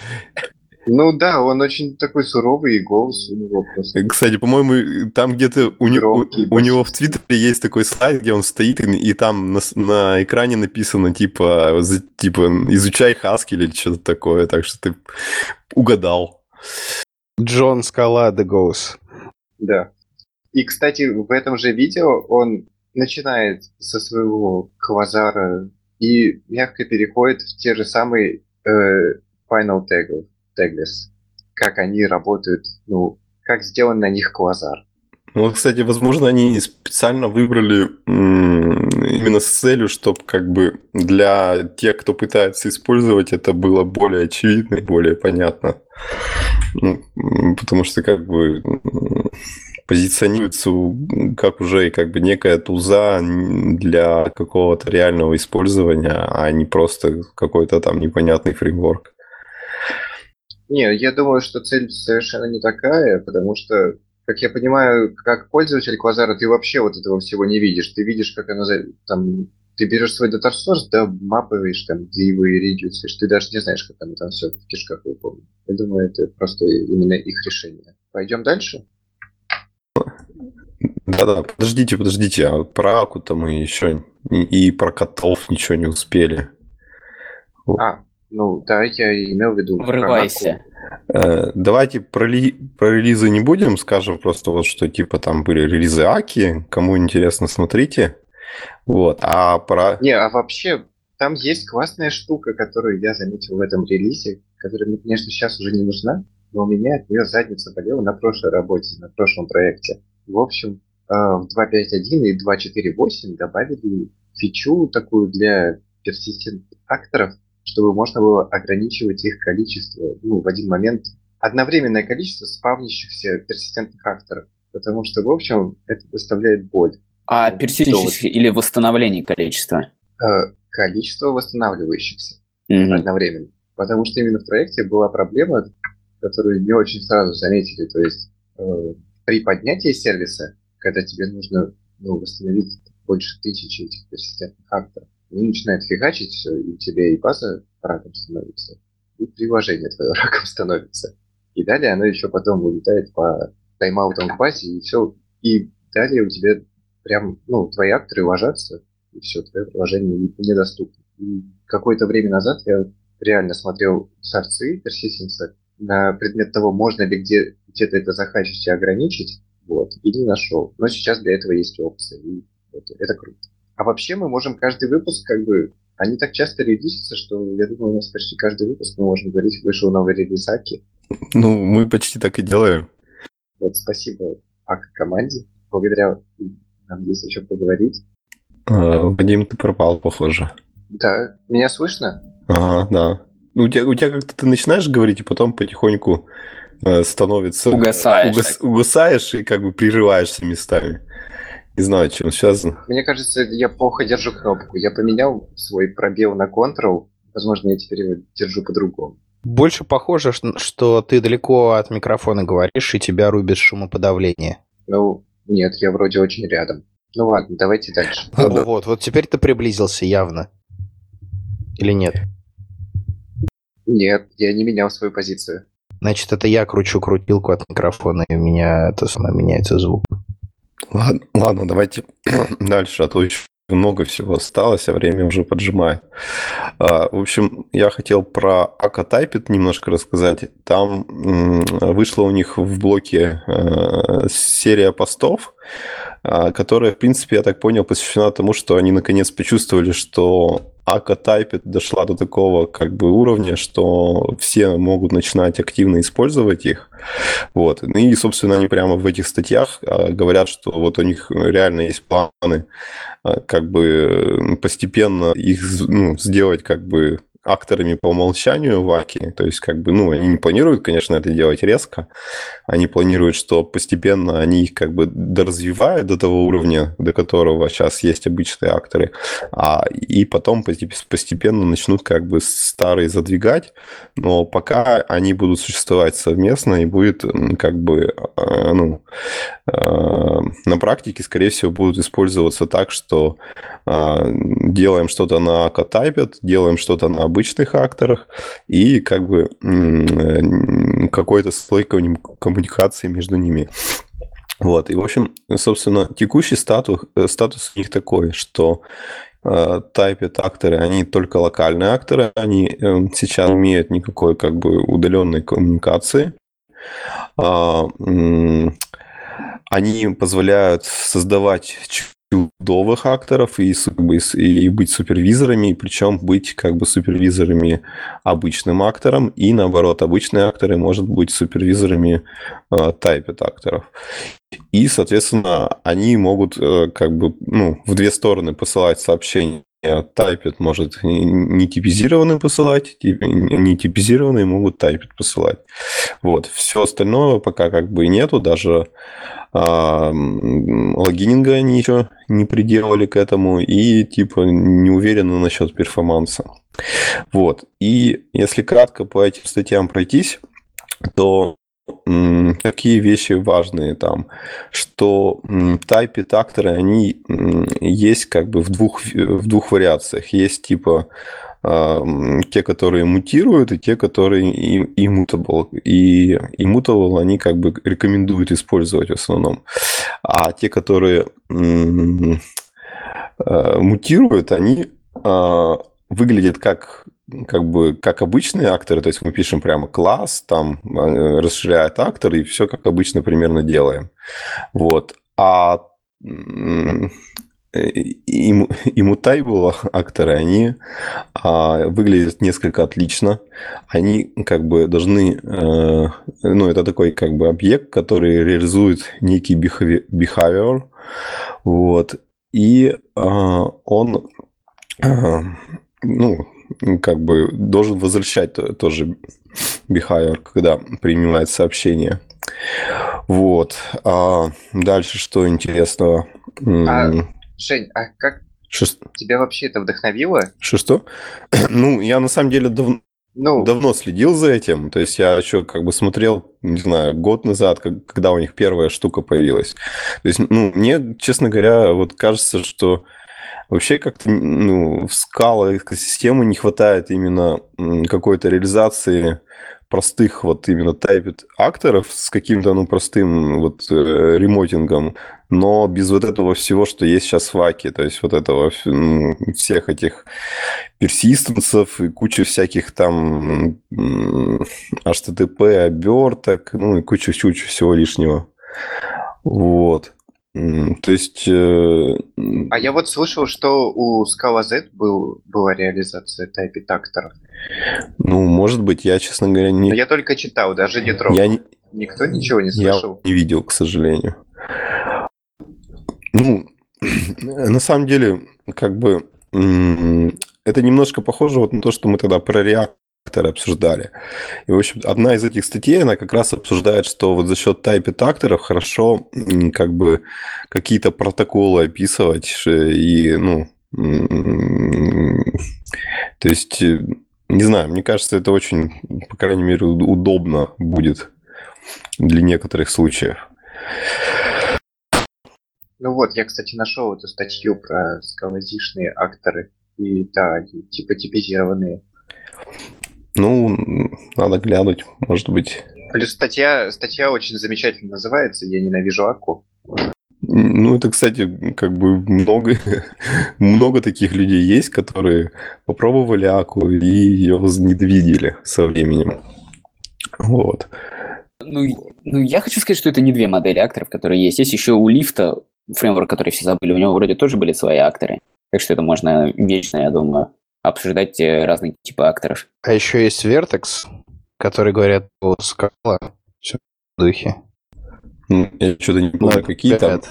Ну да, он очень такой суровый, и голос у него просто... Кстати, по-моему, там где-то у него в Твиттере есть такой слайд, где он стоит, и там на экране написано, типа изучай Haskell или что-то такое, так что ты угадал. Джон Скала де Гоус. Да. И, кстати, в этом же видео он начинает со своего квазара и мягко переходит в те же самые Final Tagless, как они работают, ну, как сделан на них квазар. Ну, кстати, возможно, они специально выбрали именно с целью, чтобы как бы для тех, кто пытается использовать, это было более очевидно и более понятно. Ну, потому что как бы... позиционируется как уже как бы некая туза для какого-то реального использования, а не просто какой-то там непонятный фреймворк. Не, я думаю, что цель совершенно не такая, потому что, как я понимаю, как пользователь Quasar, ты вообще вот этого всего не видишь. Ты видишь, как оно там... Ты берешь свой data source, да, мапываешь, там, дивы, редюсишь. Ты даже не знаешь, как там это все в кишках выполнено. Я думаю, это просто именно их решение. Пойдем дальше? Да-да, подождите, а про Аку-то мы еще и про котов ничего не успели. А, ну да, я имел в виду... Врывайся. Давайте про релизы не будем, скажем просто вот, что типа там были релизы Аки, кому интересно, смотрите. Вот, а про... Не, а вообще, там есть классная штука, которую я заметил в этом релизе, которая мне, конечно, сейчас уже не нужна, но у меня от нее задница болела на прошлой работе, на прошлом проекте. В общем, в 2.5.1 и 2.4.8 добавили фичу такую для персистент-акторов, чтобы можно было ограничивать их количество, ну, в один момент, одновременное количество спавнящихся персистентных акторов, потому что, в общем, это доставляет боль. А персистентных или восстановление количества? количество восстанавливающихся одновременно. Потому что именно в проекте была проблема, которую не очень сразу заметили. То есть при поднятии сервиса, когда тебе нужно восстановить больше 1000 этих персистентных акторов, они начинают фигачить все, и у тебя и база раком становится, и приложение твое раком становится. И далее оно еще потом улетает по тайм-аутам в базе, и все. И далее у тебя прям, твои акторы ложатся, и все, твое приложение недоступно. И какое-то время назад я реально смотрел сорцы персистенса на предмет того, можно ли где-то это захачить и ограничить, и не нашел. Но сейчас для этого есть опции, и это круто. А вообще мы можем каждый выпуск, они так часто релизятся, что, я думаю, у нас почти каждый выпуск мы можем говорить, вышел новый релиз Аки. Мы почти так и делаем. Спасибо Ака команде. Благодаря нам здесь еще поговорить. Вадим, ты пропал, похоже. Да, меня слышно? Ага, да. У тебя как-то ты начинаешь говорить, и потом потихоньку становится... Угасаешь и прерываешься местами. Не знаю, чем связано. Мне кажется, я плохо держу кнопку. Я поменял свой пробел на Ctrl. Возможно, я теперь его держу по-другому. Больше похоже, что ты далеко от микрофона говоришь, и тебя рубит шумоподавление. Нет, я вроде очень рядом. Ладно, давайте дальше. Вот теперь ты приблизился явно. Или нет? Нет, я не менял свою позицию. Значит, это я кручу крутилку от микрофона, и у меня меняется звук. Ладно, давайте дальше, а то еще много всего осталось, а время уже поджимает. В общем, я хотел про Akka Typed немножко рассказать. Там вышла у них в блоке серия постов, которая, в принципе, я так понял, посвящена тому, что они наконец почувствовали, что Akka Typed дошла до такого уровня, что все могут начинать активно использовать их. И, собственно, они прямо в этих статьях говорят, что у них реально есть планы постепенно их сделать акторами по умолчанию в Аке. То есть, они не планируют, конечно, это делать резко. Они планируют, что постепенно они их доразвивают до того уровня, до которого сейчас есть обычные акторы, и потом постепенно начнут старые задвигать. Но пока они будут существовать совместно, и будет на практике, скорее всего, будут использоваться так, что делаем что-то на Akka Typed, делаем что-то на обычных акторах, и какой-то слой коммуникации между ними. И, в общем, собственно, текущий статус у них такой, что Typed акторы, они только локальные акторы, они сейчас не имеют никакой удаленной коммуникации. Они позволяют создавать чудовых акторов и быть супервизорами, причем быть супервизорами обычным актором, и наоборот, обычные акторы могут быть супервизорами Typed акторов. И, соответственно, они могут в две стороны посылать сообщения. Typed может не типизированный посылать, не типизированные могут Typed посылать. Все остальное пока нету, даже логининга они еще не приделали к этому, и не уверены насчет перформанса. И если кратко по этим статьям пройтись, то какие вещи важные там, что Typed акторы, они есть в двух вариациях. Есть те, которые мутируют, и те, которые immutable. И immutable они рекомендуют использовать в основном. А те, которые мутируют, они выглядят как обычные акторы, то есть мы пишем прямо класс, там расширяет актор, и все как обычно примерно делаем. А immutable акторы, они выглядят несколько отлично. Они должны... это такой объект, который реализует некий behavior. И он... должен возвращать тоже behavior, когда принимает сообщение. Дальше что интересного? Жень, а как Тебя вообще это вдохновило? Что? Ну, я на самом деле давно следил за этим. То есть я еще как бы смотрел, не знаю, год назад, когда у них первая штука появилась. То есть, ну, мне, честно говоря, вот кажется, что вообще как-то в Scala экосистемы не хватает именно какой-то реализации простых вот именно typed акторов с каким-то, ну, простым вот ремотингом, но без вот этого всего, что есть сейчас в Аке, то есть вот этого, всех этих персистенсов и куча всяких там HTTP оберток, ну, и куча всего лишнего. Вот. То есть... А я вот слышал, что у ScalaZ была реализация typed actor. Ну, может быть, я, честно говоря, не... Но я только читал, даже не трогал. Никто ничего не слышал. Я не видел, к сожалению. Ну, на самом деле, как бы, это немножко похоже вот на то, что мы тогда про React обсуждали. И, в общем, одна из этих статей, она как раз обсуждает, что вот за счет typed акторов хорошо как бы какие-то протоколы описывать и, ну, то есть, не знаю, мне кажется, это очень, по крайней мере, удобно будет для некоторых случаев. Ну вот, я, кстати, нашел эту статью про скалазишные акторы и, да, типа типизированные. Ну, надо глянуть, может быть. Плюс статья очень замечательно называется «Я ненавижу Акку». Ну, это, кстати, как бы много таких людей есть, которые попробовали Акку и ее возненавидели со временем. Вот. Ну, я хочу сказать, что это не две модели акторов, которые есть. Есть еще у Лифта, фреймворк, который все забыли, у него вроде тоже были свои акторы. Так что это можно вечно, я думаю, обсуждать разные типы акторов. А еще есть Vertex, который, говорят, о Scala. Все в духе. Я что-то не понимаю, какие там.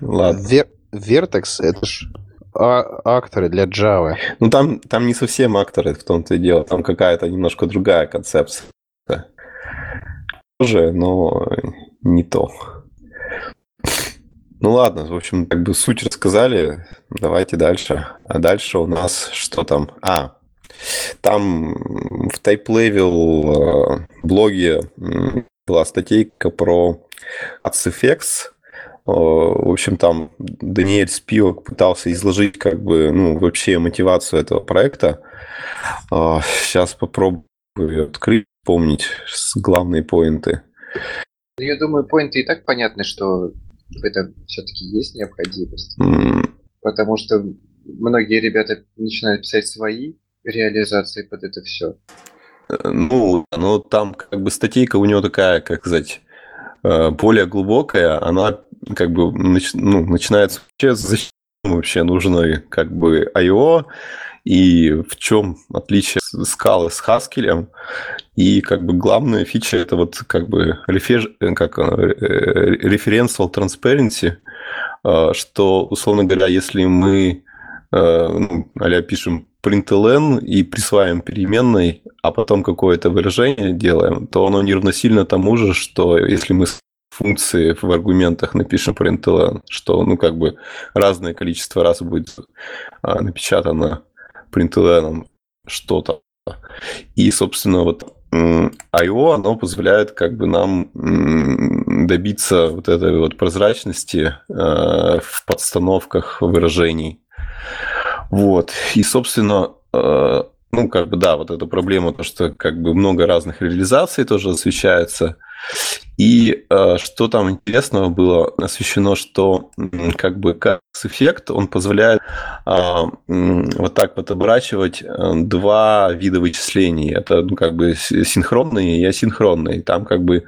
Ладно. Vertex — это ж акторы для Java. Ну, там не совсем акторы, в том-то и дело. Там какая-то немножко другая концепция. Тоже, но не то. Ну ладно, в общем, как бы суть рассказали, давайте дальше. А дальше у нас что там? А, там в Typelevel блоге была статейка про AdsFX. В общем, там Даниэль Спивак пытался изложить как бы, ну, вообще мотивацию этого проекта. Сейчас попробую открыть, помнить главные поинты. Я думаю, поинты и так понятны, что это все-таки есть необходимость. Потому что многие ребята начинают писать свои реализации под это все. Ну, но там как бы статейка у него такая, как сказать, более глубокая, она как бы начинается вообще нужны как бы I.O. и в чем отличие Scala с Haskell. И как бы главная фича — это вот как бы referential transparency, что, условно говоря, если мы а-ля пишем println и присваиваем переменной, а потом какое-то выражение делаем, то оно не равносильно тому же, что если мы функции в аргументах напишем println, что, ну, как бы разное количество раз будет напечатано println что-то. И, собственно, вот I.O., оно позволяет как бы нам добиться вот этой вот прозрачности в подстановках выражений. Вот. И, собственно, ну, как бы, да, вот эта проблема, то, что как бы много разных реализаций тоже освещается. И что там интересного было освещено, что как бы эффект, он позволяет вот так вот оборачивать два вида вычислений. Это, ну, как бы синхронные и асинхронные. Там как бы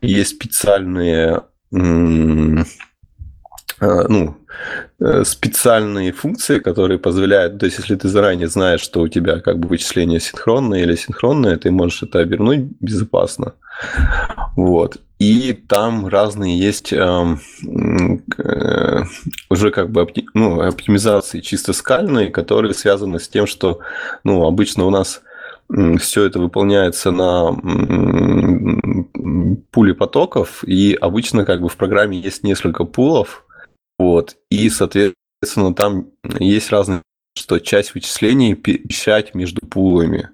есть специальные... ну, специальные функции, которые позволяют, то есть если ты заранее знаешь, что у тебя как бы вычисление синхронное или синхронное, ты можешь это обернуть безопасно. Вот. И там разные есть уже как бы оптимизации чисто скальные, которые связаны с тем, что, ну, обычно у нас все это выполняется на пуле потоков, и обычно как бы в программе есть несколько пулов. Вот. И, соответственно, Соответственно, там есть разные, что часть вычислений перемещать между пулами.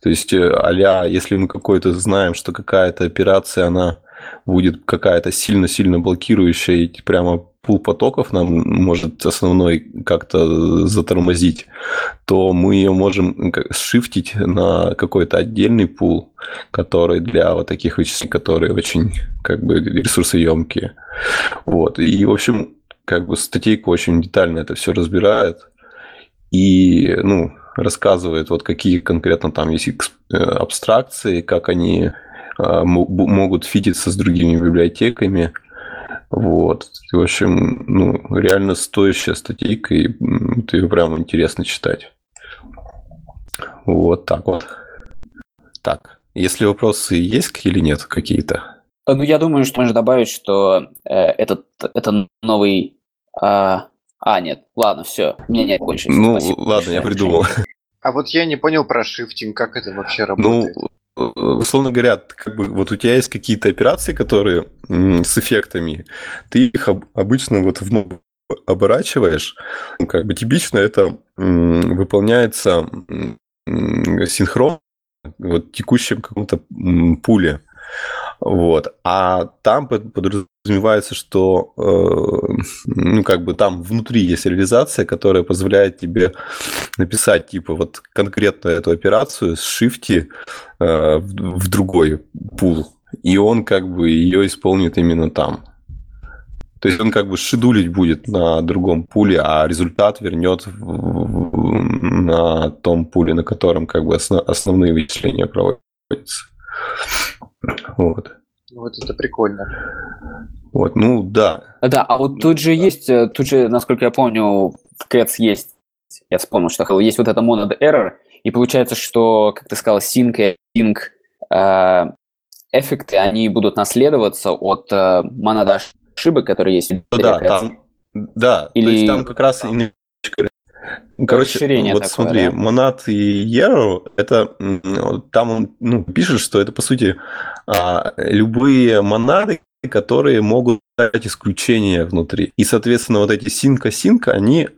То есть, а-ля, если мы какой-то знаем, что какая-то операция, она будет какая-то сильно-сильно блокирующая, и прямо пул потоков нам может основной как-то затормозить, то мы ее можем шифтить на какой-то отдельный пул, который для вот таких вычислений, которые очень как бы ресурсоемкие. Вот. И, в общем, как бы статейка очень детально это все разбирает и, ну, рассказывает, вот какие конкретно там есть абстракции, как они могут фититься с другими библиотеками. Вот. В общем, ну, реально стоящая статейка, и это ее прям интересно читать. Вот так вот. Так, если вопросы есть или нет какие-то? Ну, я думаю, что можно добавить, что этот новый... нет, ладно, все, мне нет больше. Ну, спасибо, ладно, я придумал. А вот я не понял про шифтинг, как это вообще работает. Условно говоря, как бы вот у тебя есть какие-то операции, которые с эффектами, ты их обычно вот в моб оборачиваешь. Как бы типично это выполняется синхронно вот, в текущем каком-то пуле. Вот. А там подразумевается, что ну, как бы там внутри есть реализация, которая позволяет тебе написать типа вот конкретно эту операцию с шифти в другой пул. И он как бы ее исполнит именно там. То есть он как бы шедулить будет на другом пуле, а результат вернет на том пуле, на котором как бы основные вычисления проводятся. Вот. Вот это прикольно. Вот, ну да. Да, а вот тут же есть, тут же, насколько я помню, в Cats есть, я вспомнил, что есть вот это monad error, и получается, что, как ты сказал, sync и sync эффекты, они будут наследоваться от monad ошибок, которые есть в Cats. Да, там, да. Или... то есть там как раз... Короче, вот такое, смотри, да? Монад и Error, это там он пишет, что это по сути любые монады, которые могут дать исключения внутри. И, соответственно, вот эти синка-синка, они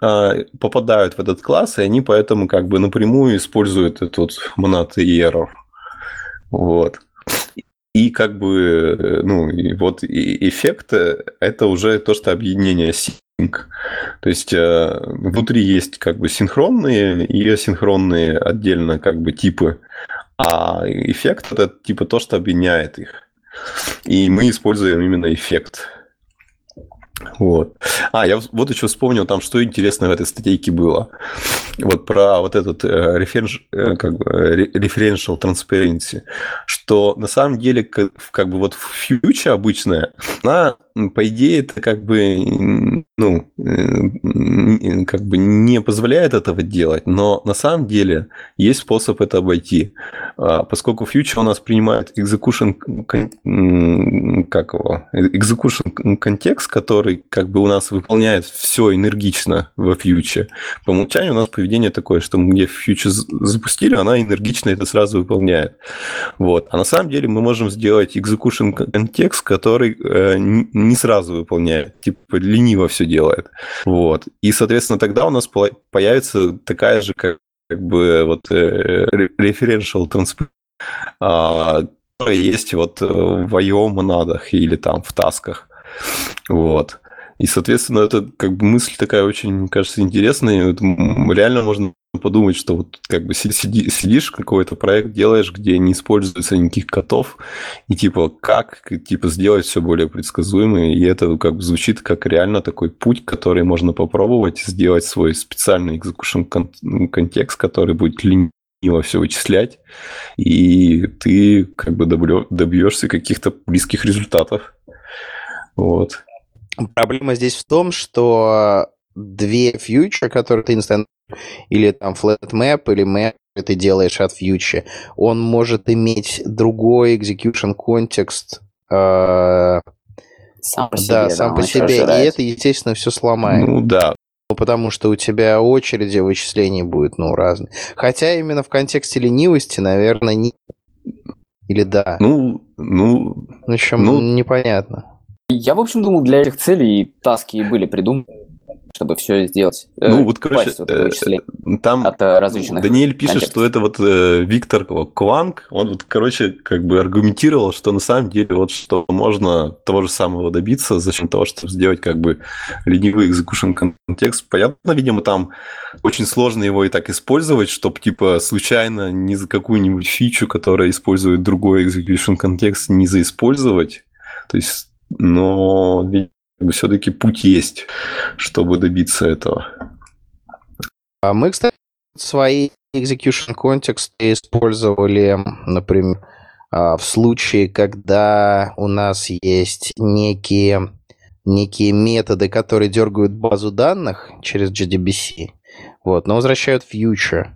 попадают в этот класс, и они поэтому как бы напрямую используют этот монад и Error. Вот. И как бы, ну, и вот эффект – это уже то, что объединение синк. То есть, внутри есть как бы синхронные и асинхронные отдельно как бы типы, а эффект – это типа то, что объединяет их. И мы используем именно эффект. Вот. Я вот еще вспомнил там, что интересно в этой статейке было. Вот про вот этот referential transparency, что на самом деле как бы вот фьюча обычная, она, по идее, это как бы, ну, как бы не позволяет этого делать, но на самом деле есть способ это обойти, поскольку фьюча у нас принимает execution контекст, который как бы у нас выполняет все энергично во фьюче. По умолчанию у нас поведение такое, что мы где фьюче запустили, она энергично это сразу выполняет. Вот. А на самом деле мы можем сделать execution контекст, который не сразу выполняет, типа лениво все делает. Вот. И, соответственно, тогда у нас появится такая же, как бы, вот, referential transparency, которая есть вот в IO монадах или там в тасках. Вот. И, соответственно, это как бы мысль такая очень, мне кажется, интересная. Это реально можно подумать, что вот как бы сидишь, какой-то проект делаешь, где не используется никаких котов, и типа как типа сделать все более предсказуемо. И это как бы звучит как реально такой путь, который можно попробовать, сделать свой специальный execution контекст, который будет лениво все вычислять, и ты как бы добьешься каких-то близких результатов. Вот. Проблема здесь в том, что две фьючера, которые ты инстант, или там flatmap, или map, ты делаешь от фьючера, он может иметь другой execution контекст сам по себе, и это, естественно, все сломает. Ну да. Потому что у тебя очереди вычислений будет, разные. Хотя именно в контексте ленивости, наверное, не... Или да. В общем, непонятно. Я, в общем, думал, для этих целей таски и были придуманы, чтобы все сделать. Ну, вот, короче, там от различных Даниэль пишет, контекстов. Что это вот Виктор Кванг, он вот, короче, как бы аргументировал, что на самом деле вот что можно того же самого добиться за счет того, чтобы сделать как бы ленивый execution контекст. Понятно, видимо, там очень сложно его и так использовать, чтобы, типа, случайно ни за какую-нибудь фичу, которая использует другой execution контекст, не заиспользовать. То есть, но... все-таки путь есть, чтобы добиться этого. А мы, кстати, свои execution контексты использовали, например, в случае, когда у нас есть некие методы, которые дергают базу данных через JDBC, вот, но возвращают future.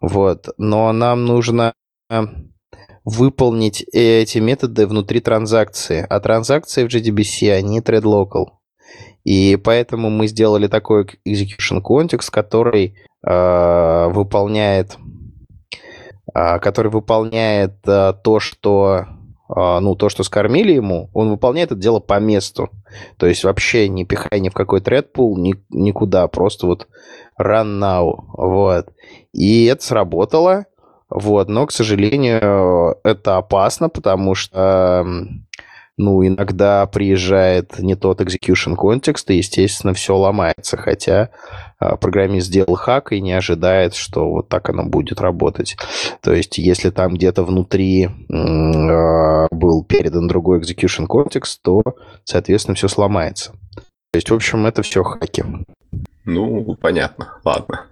Вот, но нам нужно выполнить эти методы внутри транзакции. А транзакции в JDBC, они thread local. И поэтому мы сделали такой execution context, который выполняет то, что скормили ему, он выполняет это дело по месту. То есть вообще не пихай ни в какой thread pool, никуда. Просто вот run now. Вот. И это сработало. Вот, но, к сожалению, это опасно, потому что, иногда приезжает не тот execution контекст, и, естественно, все ломается, хотя программист сделал хак и не ожидает, что вот так оно будет работать. То есть, если там где-то внутри был передан другой execution контекст, то, соответственно, все сломается. То есть, в общем, это все хаки. Ну, понятно, ладно.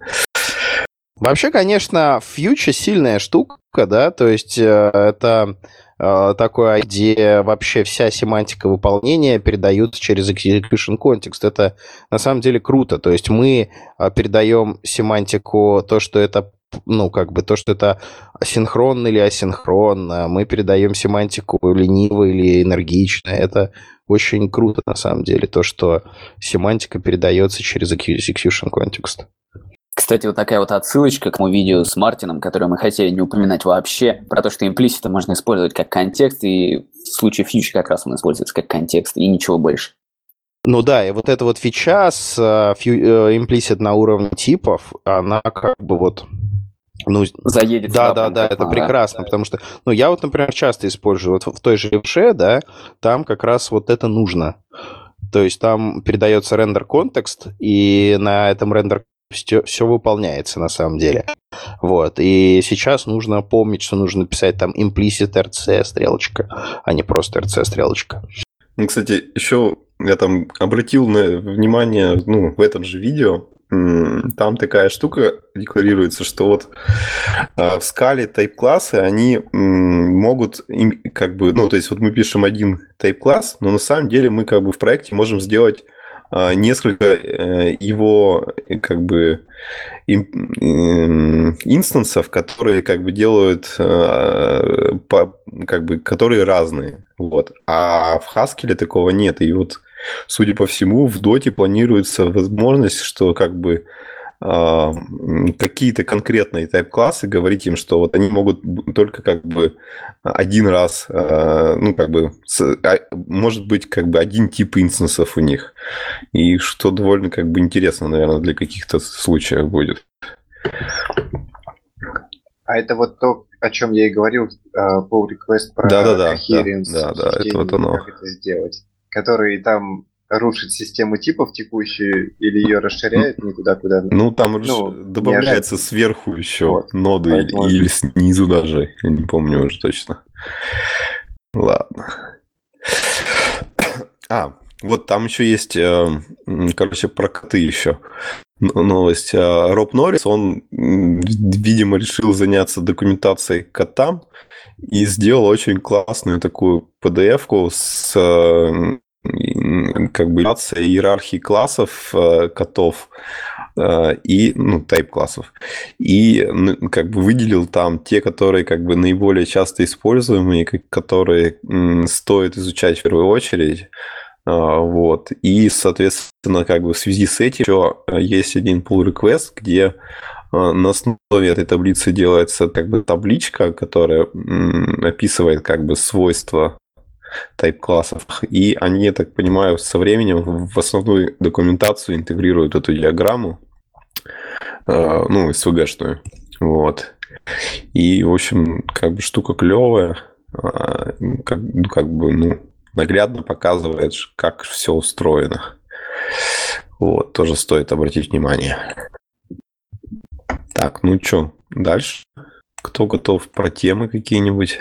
Вообще, конечно, фьючер сильная штука, да, то есть это такое, где вообще вся семантика выполнения передается через execution context. Это на самом деле круто, то есть мы передаем семантику, то, что это, то, что это синхронно или асинхронно, мы передаем семантику лениво или энергично, это очень круто на самом деле, то, что семантика передается через execution context. Кстати, вот такая вот отсылочка к тому видео с Мартином, которое мы хотели не упоминать вообще, про то, что имплиситы можно использовать как контекст, и в случае фичи как раз он используется как контекст, и ничего больше. Ну да, и вот эта вот фича с имплисит на уровне типов, она как бы вот... заедет. Да, это прекрасно, да. Потому что... я вот, например, часто использую вот в той же Левше, да, там как раз вот это нужно. То есть там передается рендер-контекст, и на этом рендер все выполняется на самом деле. Вот. И сейчас нужно помнить, что нужно писать там implicit RC стрелочка, а не просто RC стрелочка. Ну, кстати, еще я там обратил на внимание, в этом же видео, там такая штука декларируется, что вот в скале тайп-классы, они могут мы пишем один тайп-класс, но на самом деле мы как бы в проекте можем сделать несколько его инстансов, которые делают которые разные. Вот. А в Haskell такого нет. И вот, судя по всему, в Dotty планируется возможность, что какие-то конкретные тайп-классы, говорить им, что вот они могут только один раз, может быть один тип инстансов у них, и что довольно интересно, наверное, для каких-то случаев будет. А это вот то, о чем я и говорил, pull request про coherence, это вот оно. Как это сделать, который там рушит систему типов текущую или ее расширяет никуда-куда. Добавляется сверху еще ноды или снизу даже. Я не помню уже точно. Ладно. Там еще есть, про коты еще новость. Роб Норрис, он, видимо, решил заняться документацией к котам и сделал очень классную такую PDF-ку с... иерархии классов котов и тайп-классов. И выделил там те, которые наиболее часто используемые, которые стоит изучать в первую очередь. Вот. И, соответственно, в связи с этим еще есть один pull request, где на основе этой таблицы делается табличка, которая описывает свойства тайп-классов. И они, я так понимаю, со временем в основную документацию интегрируют эту диаграмму, ну, SVG-шную. Вот. И, в общем, как бы штука клевая, как бы, наглядно показывает, как все устроено. Вот, тоже стоит обратить внимание. Так, ну что, дальше? Кто готов про темы какие-нибудь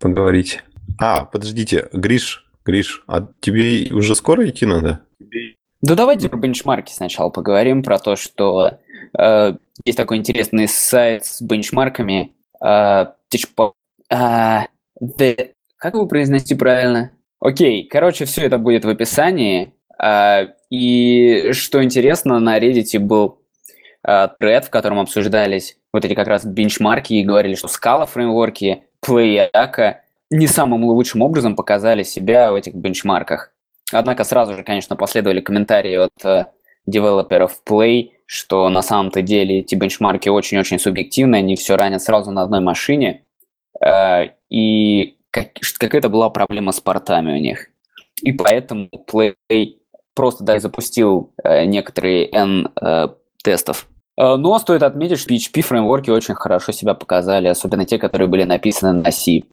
поговорить? А, подождите, Гриш, а тебе уже скоро идти надо? Да давайте про бенчмарки сначала поговорим, про то, что есть такой интересный сайт с бенчмарками. Как его произнести правильно? Окей, короче, все это будет в описании. И что интересно, на Reddit был тред, в котором обсуждались вот эти как раз бенчмарки и говорили, что Scala фреймворки, Play и Akka не самым лучшим образом показали себя в этих бенчмарках. Однако сразу же, конечно, последовали комментарии от девелоперов Play, что на самом-то деле эти бенчмарки очень-очень субъективны, они все ранят сразу на одной машине. И какая-то была проблема с портами у них. И поэтому Play просто запустил некоторые N-тестов. Но стоит отметить, что PHP-фреймворки очень хорошо себя показали, особенно те, которые были написаны на C.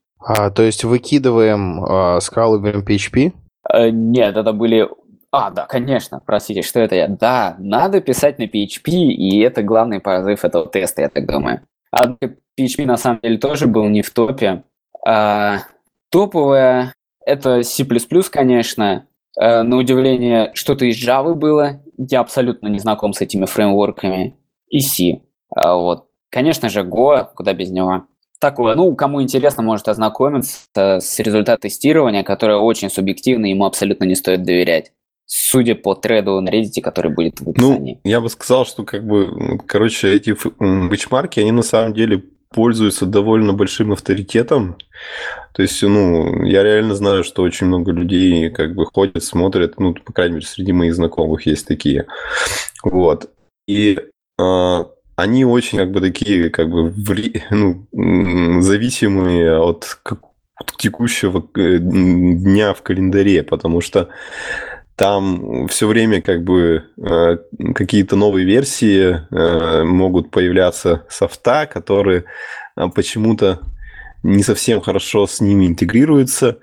То есть выкидываем Scala и берем PHP? Нет, это были... да, конечно, простите, что это я? Да, надо писать на PHP, и это главный порыв этого теста, я так думаю. Однако PHP на самом деле тоже был не в топе. Топовое – это C++, конечно. На удивление, что-то из Java было. Я абсолютно не знаком с этими фреймворками. И C. Вот. Конечно же, Go, куда без него. Такое, кому интересно, может ознакомиться с результатом тестирования, которое очень субъективно, ему абсолютно не стоит доверять. Судя по треду на Reddit, который будет в описании. Я бы сказал, что эти бенчмарки, они на самом деле пользуются довольно большим авторитетом. То есть, я реально знаю, что очень много людей ходят, смотрят, по крайней мере, среди моих знакомых есть такие. Вот. И... они очень зависимые от текущего дня в календаре, потому что там все время какие-то новые версии могут появляться софта, которые почему-то не совсем хорошо с ними интегрируются,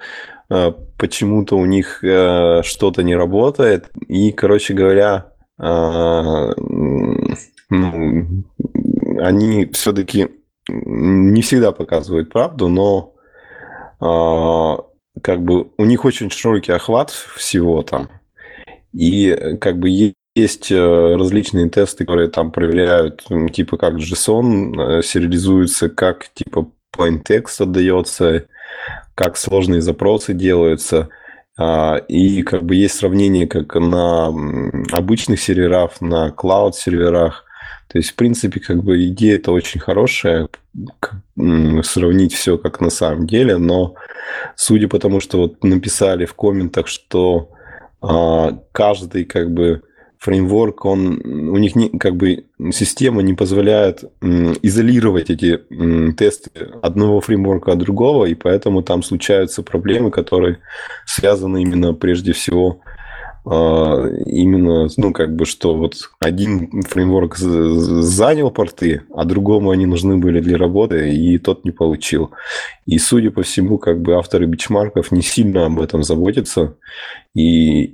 почему-то у них что-то не работает, и, короче говоря, они все-таки не всегда показывают правду, но у них очень широкий охват всего там. И есть различные тесты, которые там проверяют, как JSON сериализуется, plaintext отдается, как сложные запросы делаются. И есть сравнение как на обычных серверах, на клауд-серверах. То есть, в принципе, идея-то очень хорошая, сравнить все как на самом деле, но судя по тому, что написали в комментах, что каждый фреймворк, у них не, система не позволяет изолировать эти тесты одного фреймворка от другого, и поэтому там случаются проблемы, которые связаны именно прежде всего что один фреймворк занял порты, а другому они нужны были для работы, и тот не получил. И, судя по всему, авторы бенчмарков не сильно об этом заботятся. И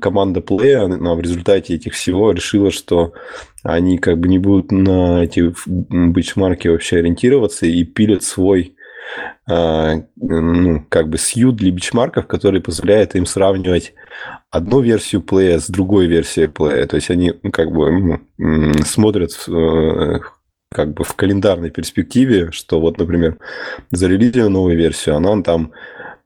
команда Play, она в результате этих всего решила, что они не будут на эти бенчмарки вообще ориентироваться и пилят свой сьют для бенчмарков, который позволяет им сравнивать одну версию Play с другой версией Play. То есть они смотрят в календарной перспективе, что например, зарелизили новую версию, она там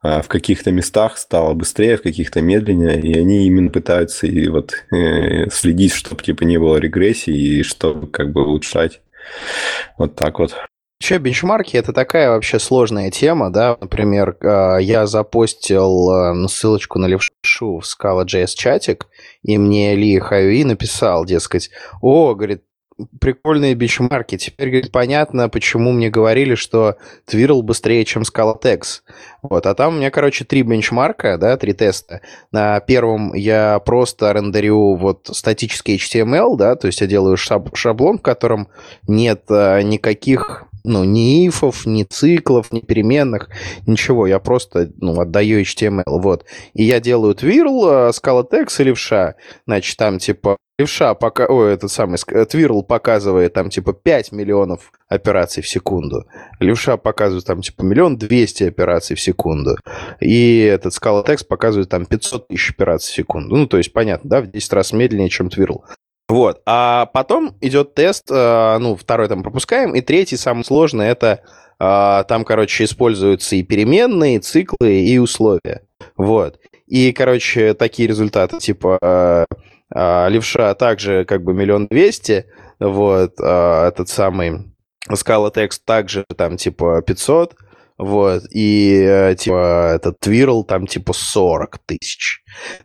в каких-то местах стала быстрее, в каких-то медленнее, и они именно пытаются следить, чтобы не было регрессии и чтобы улучшать. Вот так вот. Вообще, бенчмарки – это такая вообще сложная тема, да, например, я запостил ссылочку на Левшу в Scala.js чатик, и мне Ли Хаюи написал, дескать, говорит, Прикольные бичмарки. Теперь, говорит, понятно, почему мне говорили, что Twirl быстрее, чем ScalaTex. Вот. А там у меня, короче, 3 бенчмарка, да, 3 теста. На первом я просто рендерю вот статический HTML, да, то есть я делаю шаблон, в котором нет никаких, ну, ни ифов, ни циклов, ни переменных, ничего. Я просто, ну, отдаю HTML, вот. И я делаю Twirl, ScalaTex и Левша. Значит, там, типа, Левша, Twirl показывает там типа 5 миллионов операций в секунду. Левша показывает там типа 1 200 000 операций в секунду. И этот ScalaTex показывает там 500 000 операций в секунду. Ну, то есть, понятно, да, в 10 раз медленнее, чем Twirl. Вот. А потом идет тест, ну, второй там пропускаем, и третий, самый сложный, это там, короче, используются и переменные, и циклы, и условия. Вот. И, короче, такие результаты, типа... Левша также как бы 1 200 000, вот, этот самый ScalaTex также там типа 500, вот, и типа этот Twirl там типа 40 000.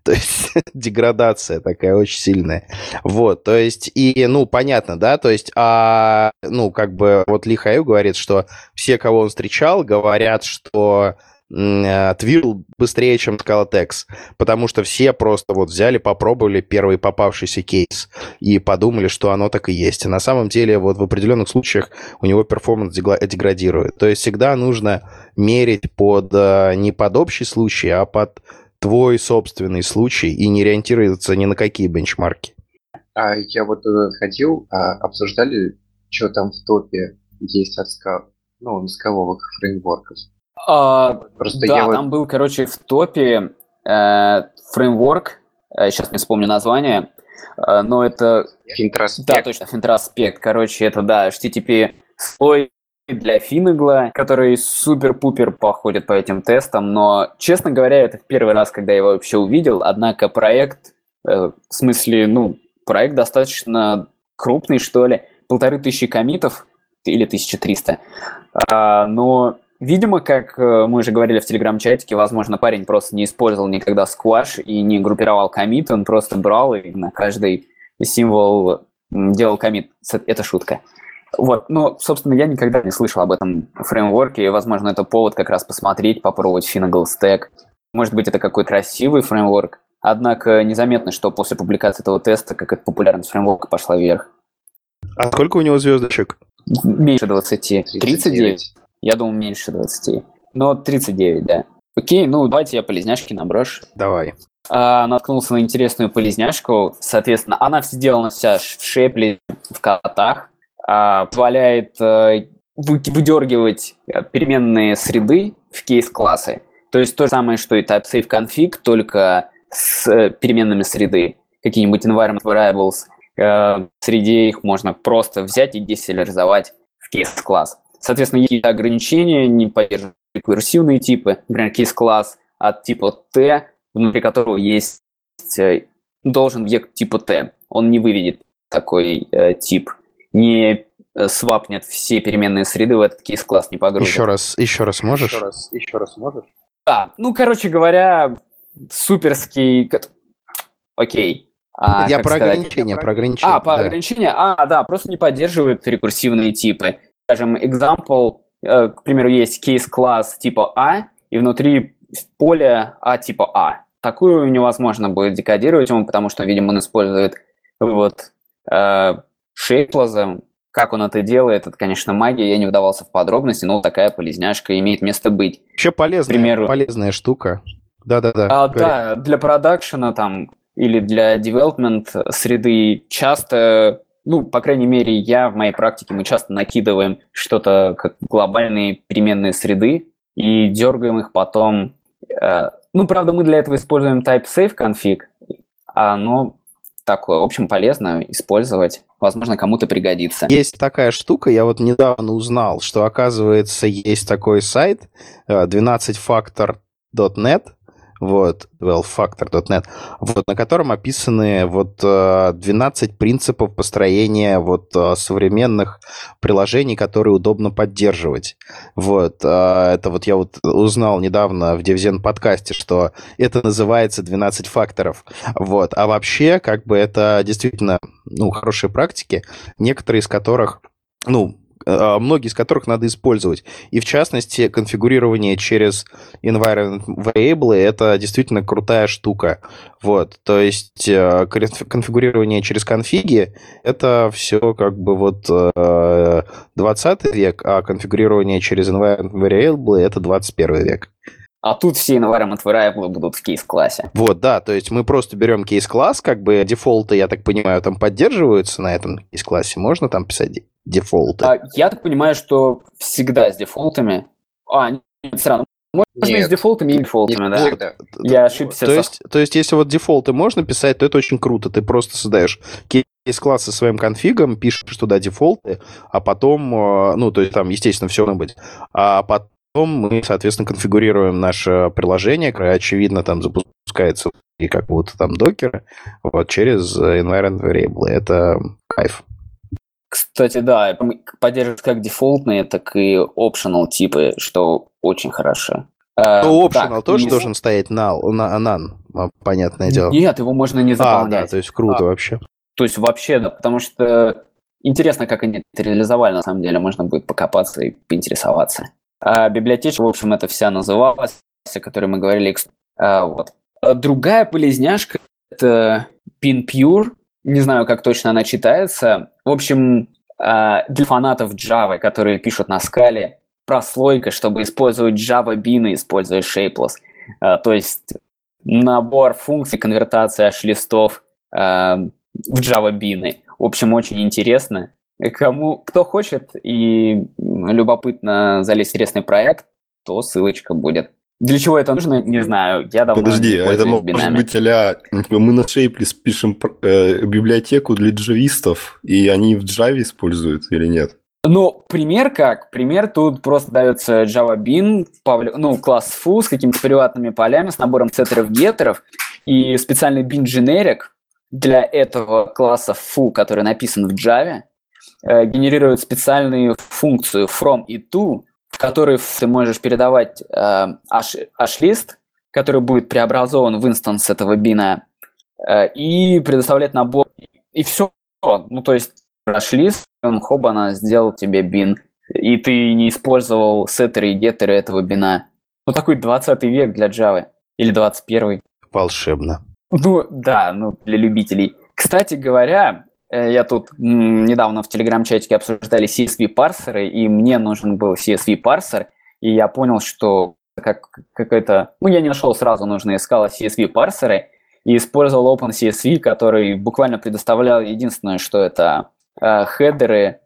То есть деградация такая очень сильная. Вот, то есть, и, ну, понятно, да, то есть, ну, как бы вот Ли Хаю говорит, что все, кого он встречал, говорят, что... Twirl быстрее, чем ScalaTex, потому что все просто вот взяли, попробовали первый попавшийся кейс и подумали, что оно так и есть. А на самом деле вот в определенных случаях у него перформанс деградирует. То есть всегда нужно мерить под не под общий случай, а под твой собственный случай и не ориентироваться ни на какие бенчмарки. А я вот ходил, обсуждали, что там в топе есть от скал, ну, скаловых фреймворков. Да, там был, короче, в топе фреймворк, сейчас не вспомню название, но это... Финтроспект. Да, точно, Финтроспект. Короче, это, да, HTTP слой для финигла, который супер-пупер походит по этим тестам, но, честно говоря, это в первый раз, когда я его вообще увидел, однако проект, в смысле, ну, проект достаточно крупный, что ли, 1500 коммитов, или 1300, но... Видимо, как мы уже говорили в телеграм-чатике, возможно, парень просто не использовал никогда скваш и не группировал коммит, он просто брал и на каждый символ делал коммит. Это шутка. Вот, но, собственно, я никогда не слышал об этом фреймворке, и, возможно, это повод как раз посмотреть, попробовать Finagle Stack. Может быть, это какой-то красивый фреймворк, однако незаметно, что после публикации этого теста какая-то популярность фреймворка пошла вверх. А сколько у него звездочек? Меньше 20. 39? Я думал, меньше 20. Но 39, да. Окей, ну давайте я полезняшки наброшу. Давай. Наткнулся на интересную полезняшку. Соответственно, она сделана вся в Shapeless, в котах. Позволяет выдергивать переменные среды в кейс-классы. То есть то же самое, что и TypeSafe-config, только с переменными среды. Какие-нибудь environment variables. Среди их можно просто взять и десессиляризовать в кейс-класс. Соответственно, есть какие-то ограничения, не поддерживают рекурсивные типы, например, кейс-класс от типа T, внутри которого есть, должен век типа T. Он не выведет такой тип, не свапнет все переменные среды в этот кейс-класс, не погрузит. Еще раз можешь? Еще раз можешь? Да, ну, короче говоря, суперский... Окей. Я про ограничения, да. Ограничения, да, просто не поддерживают рекурсивные типы. Скажем, example, к примеру, есть кейс-класс типа А, и внутри поля А типа А. Такую невозможно будет декодировать ему, потому что, видимо, он использует вывод Shapeless. Как он это делает, это, конечно, магия, я не вдавался в подробности, но такая полезняшка имеет место быть. Вообще полезная, полезная штука. Да-да-да. Да, для продакшена там или для development среды часто... Ну, по крайней мере, в моей практике, мы часто накидываем что-то как глобальные переменные среды и дергаем их потом. Ну, правда, мы для этого используем typeSafe-конфиг, но такое, в общем, полезно использовать. Возможно, кому-то пригодится. Есть такая штука, я вот недавно узнал, что, оказывается, есть такой сайт 12factor.net, вот, twirlfactor.net, вот, на котором описаны вот 12 принципов построения вот современных приложений, которые удобно поддерживать. Вот, это вот я вот узнал недавно в Девзен подкасте, что это называется 12 факторов. Вот, а вообще, как бы, это действительно, ну, хорошие практики, некоторые из которых, ну, многие из которых надо использовать. И, в частности, конфигурирование через environment variable – это действительно крутая штука. Вот. То есть конфигурирование через конфиги – это все как бы вот 20 век, а конфигурирование через environment variable – это 21 век. А тут все environment variable будут в кейс-классе. Вот, да, то есть мы просто берем кейс-класс, как бы дефолты, я так понимаю, там поддерживаются на этом кейс-классе, можно там писать дефолты? А, я так понимаю, что всегда с дефолтами... А, нет, все равно. Можно и с дефолтами, и дефолтами, да? Всегда. Я ошибся. То есть если вот дефолты можно писать, то это очень круто, ты просто создаешь кейс из класса своим конфигом, пишешь туда дефолты, а потом, ну, то есть там, естественно, все должно быть, а потом мы, соответственно, конфигурируем наше приложение, которое, очевидно, там запускается и как будто там докеры, вот, через environment variable. Это кайф. Кстати, да, поддерживают как дефолтные, так и optional типы, что очень хорошо. Ну, optional тоже должен стоять none, понятное дело. Нет, его можно не заполнять. А, да, то есть круто вообще. То есть вообще, да, потому что интересно, как они это реализовали, на самом деле, можно будет покопаться и поинтересоваться. А библиотечка, в общем, это вся называлась, о которой мы говорили. Вот. Другая полезняшка – это PinPure. Не знаю, как точно она читается. В общем, для фанатов Java, которые пишут на Scala, прослойка, чтобы использовать Java бины, используя Shapeless. То есть набор функций конвертации H-листов в Java бины. В общем, очень интересно. Кто хочет и любопытно залезть в интересный проект, то ссылочка будет. Для чего это нужно, не знаю. Я давно не пользуюсь бинами. Подожди, это может быть мы на Shapeless пишем библиотеку для джавистов, и они в Java используют или нет? Ну, пример как? Пример тут просто дается Java Bean, ну, класс foo с какими-то приватными полями, с набором сеттеров-геттеров, и специальный Bean Generic для этого класса foo, который написан в Java, генерирует специальную функцию from и to, в которой ты можешь передавать H-лист, который будет преобразован в инстанс этого бина, и предоставлять набор. И все. Ну, то есть H-лист, хоба, она сделала тебе бин, и ты не использовал сеттеры и геттеры этого бина. Ну, такой 20 век для Java. Или 21. Волшебно. Ну, да, ну, для любителей. Кстати говоря... Я тут недавно в телеграм-чатике обсуждали CSV-парсеры, и мне нужен был CSV-парсер, и я понял, что какой-то... Ну, я не нашел сразу, нужно искал CSV-парсеры, и использовал OpenCSV, который буквально предоставлял единственное, что это хедеры,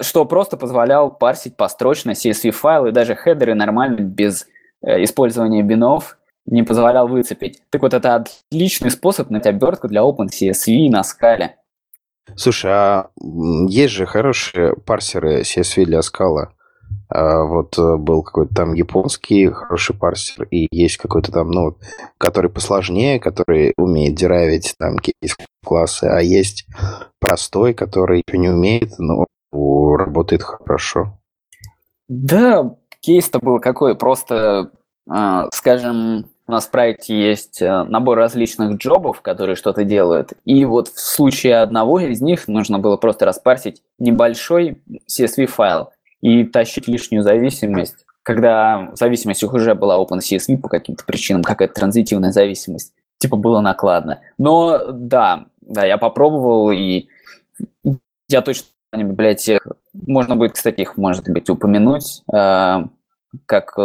что просто позволял парсить построчно CSV-файлы, и даже хедеры нормально, без использования бинов, не позволял выцепить. Так вот, это отличный способ найти обертку для OpenCSV на Scala. Слушай, а есть же хорошие парсеры CSV для Scala. Вот был какой-то там японский хороший парсер, и есть какой-то там, ну, который посложнее, который умеет дерайвить там кейс-классы, а есть простой, который не умеет, но работает хорошо. Да, кейс-то был какой, просто, скажем... У нас в проекте есть набор различных джобов, которые что-то делают. И вот в случае одного из них нужно было просто распарсить небольшой CSV-файл и тащить лишнюю зависимость. Когда зависимость уже была OpenCSV по каким-то причинам, какая-то транзитивная зависимость, типа было накладно. Но да, я попробовал, и я точно не библиотек. Можно будет, кстати, их, может быть, упомянуть, как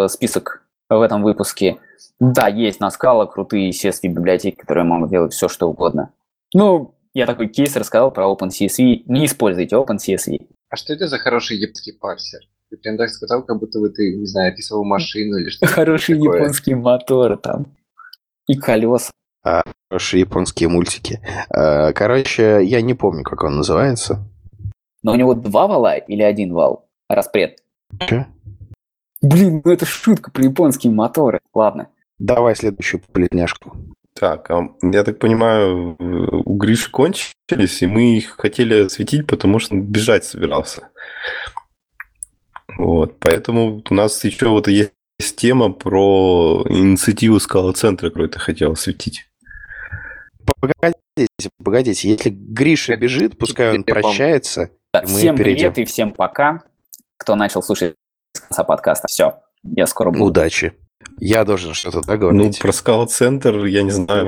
список в этом выпуске. Да, есть на Scala крутые CSV-библиотеки, которые могут делать все, что угодно. Ну, я такой кейс рассказал про OpenCSV. Не используйте OpenCSV. А что это за хороший японский парсер? Ты прям так сказал, как будто бы ты, не знаю, описывал машину или что-то. Хороший такое. Японский мотор там. И колеса. Хорошие японские мультики. Короче, я не помню, как он называется. Но у него два вала или один вал? Распред. Че? Блин, ну это шутка про японские моторы. Ладно. Давай следующую плетняшку. Так, я так понимаю, у Гриши кончились, и мы их хотели осветить, потому что он бежать собирался. Вот, поэтому у нас еще вот есть тема про инициативу скала-центра, которую ты хотел осветить. Погодите, если Гриша бежит, пускай он прощается. Да, и мы всем перейдем. Привет и всем пока, кто начал слушать с конца подкаста. Все, я скоро буду. Удачи. Я должен что-то договорить. Ну, про скала-центр, я не знаю,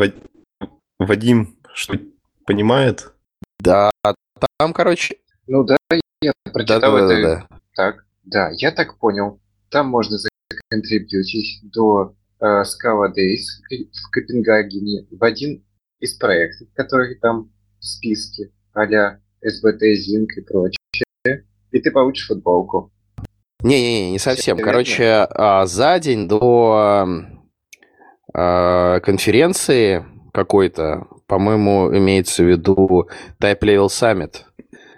Вадим что понимает? Да, там, короче... Ну да, я прочитал это. Так, да, я так понял. Там можно законтрибьютить до Scala Days в Копенгагене в один из проектов, которые там в списке, а-ля СБТ, Зинк и прочее, и ты получишь футболку. Не-не-не, не совсем. Короче, за день до конференции какой-то, по-моему, имеется в виду Typelevel Summit.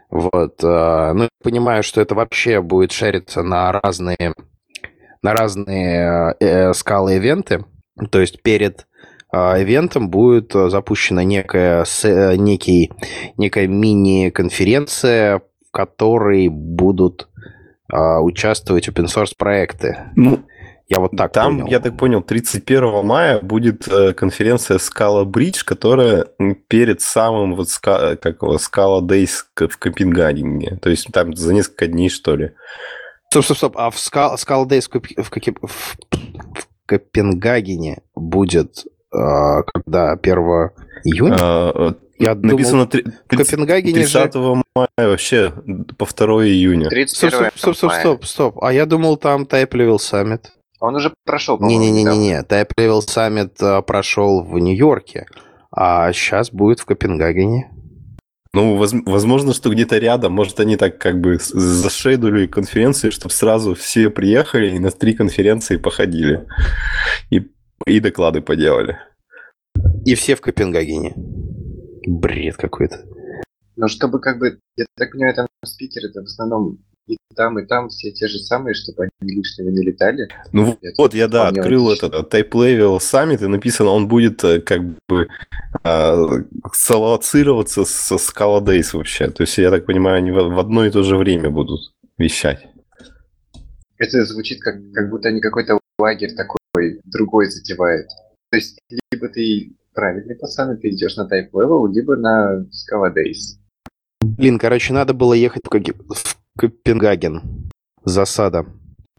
Вот. Ну, я понимаю, что это вообще будет шариться на разные скала-ивенты. То есть перед ивентом будет запущена некая мини-конференция, в которой будут участвовать open-source проекты. Ну, я вот так там понял. Я так понял, 31 мая будет конференция Scala Bridge, которая перед самым вот Scala Days в Копенгагене. То есть там за несколько дней, что ли. Стоп. А в Scala Days в Копенгагене будет когда? 1 июня? Я написано думал, 30 мая вообще по 2 июня. 31 Стоп. А я думал, там Typelevel Summit. Он уже прошел, по-моему. Не-не-не. Typelevel Summit прошел в Нью-Йорке, а сейчас будет в Копенгагене. Ну, возможно, что где-то рядом. Может, они так как бы зашедули конференции, чтобы сразу все приехали и на 3 конференции походили. И доклады поделали. И все в Копенгагене. Бред какой-то. Ну, чтобы как бы, я так понимаю, там спикеры-то в основном и там все те же самые, чтобы они лишнего не летали. Ну это вот, я, да, открыл этот Typelevel Summit, и написано, он будет как бы салоцироваться со Scala Days вообще. То есть, я так понимаю, они в одно и то же время будут вещать. Это звучит как будто они какой-то лагерь такой другой затевают. То есть, либо ты... Правильный пацан, ты идешь на Typelevel, либо на Scala Days. Блин, короче, надо было ехать в Копенгаген. Засада.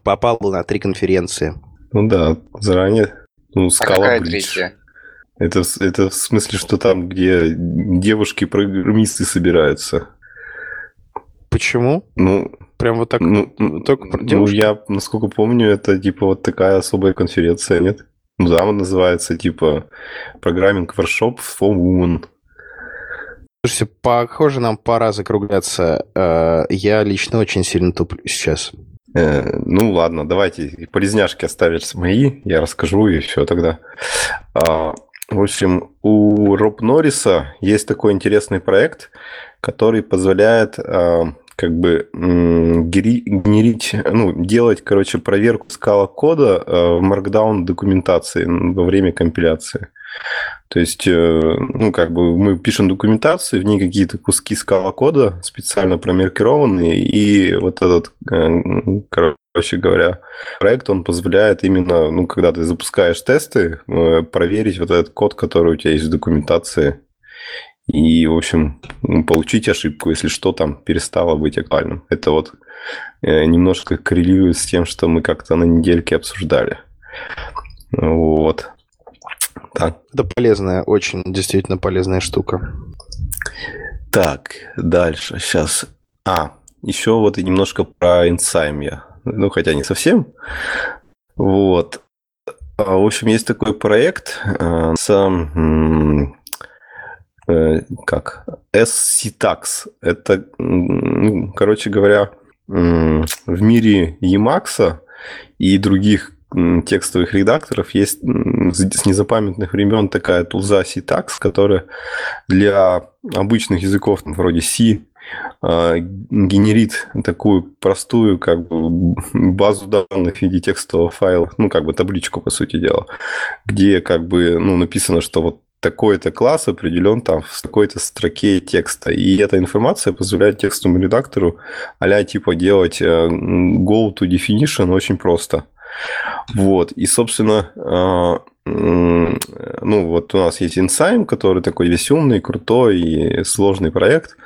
Попал на 3 конференции. Ну да, заранее. Ну, Scala какая третья? Это в смысле, что там, где девушки-программисты собираются. Почему? Ну, прям вот так? Ну, только про девушки? Ну, я, насколько помню, это типа вот такая особая конференция, нет? Ну, да, он называется, типа, программинг воркшоп for women. Слушайте, похоже, нам пора закругляться. Я лично очень сильно туплю сейчас. Ну, ладно, давайте полезняшки оставишь мои, я расскажу и все тогда. В общем, у Роб Норриса есть такой интересный проект, который позволяет... как бы генерить, ну, делать, короче, проверку скала-кода в markdown документации во время компиляции. То есть, ну, как бы мы пишем документацию, в ней какие-то куски скала-кода специально промаркированные, и вот этот, короче говоря, проект, он позволяет именно, ну, когда ты запускаешь тесты, проверить вот этот код, который у тебя есть в документации. И, в общем, получить ошибку, если что, там перестало быть актуальным. Это вот немножко коррелирует с тем, что мы как-то на недельке обсуждали. Вот. Так. Это полезная, очень действительно полезная штука. Так, дальше. Сейчас. Еще вот и немножко про Enzyme я. Ну, хотя не совсем. Вот. В общем, есть такой проект с... как ScalaTex. Это, короче говоря, в мире Emacs и других текстовых редакторов есть с незапамятных времен такая тулза ScalaTex, которая для обычных языков, вроде C генерит такую простую как бы базу данных в виде текстового файла, ну, как бы табличку, по сути дела, где как бы, ну, написано, что вот такой-то класс определен там в такой-то строке текста. И эта информация позволяет текстовому редактору а-ля типа делать go to definition очень просто. Вот. И, собственно, ну, вот у нас есть Insign, который такой весь умный, крутой и сложный проект.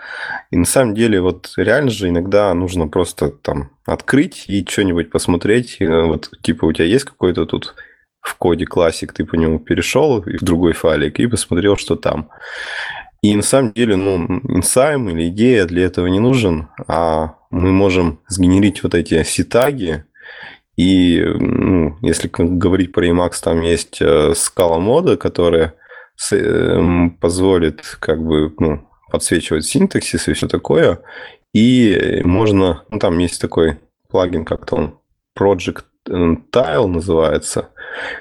И на самом деле, вот реально же иногда нужно просто там открыть и что-нибудь посмотреть. Вот, типа, у тебя есть какой-то тут в коде классик, ты по нему перешел в другой файлик и посмотрел, что там. И на самом деле, ну, Insign или идея для этого не нужен, а мы можем сгенерить вот эти C-таги. И, ну, если говорить про Emacs, там есть скала мода, которая позволит как бы, ну, подсвечивать синтаксис и все такое. И можно, ну, там есть такой плагин, как-то он Project Tile называется,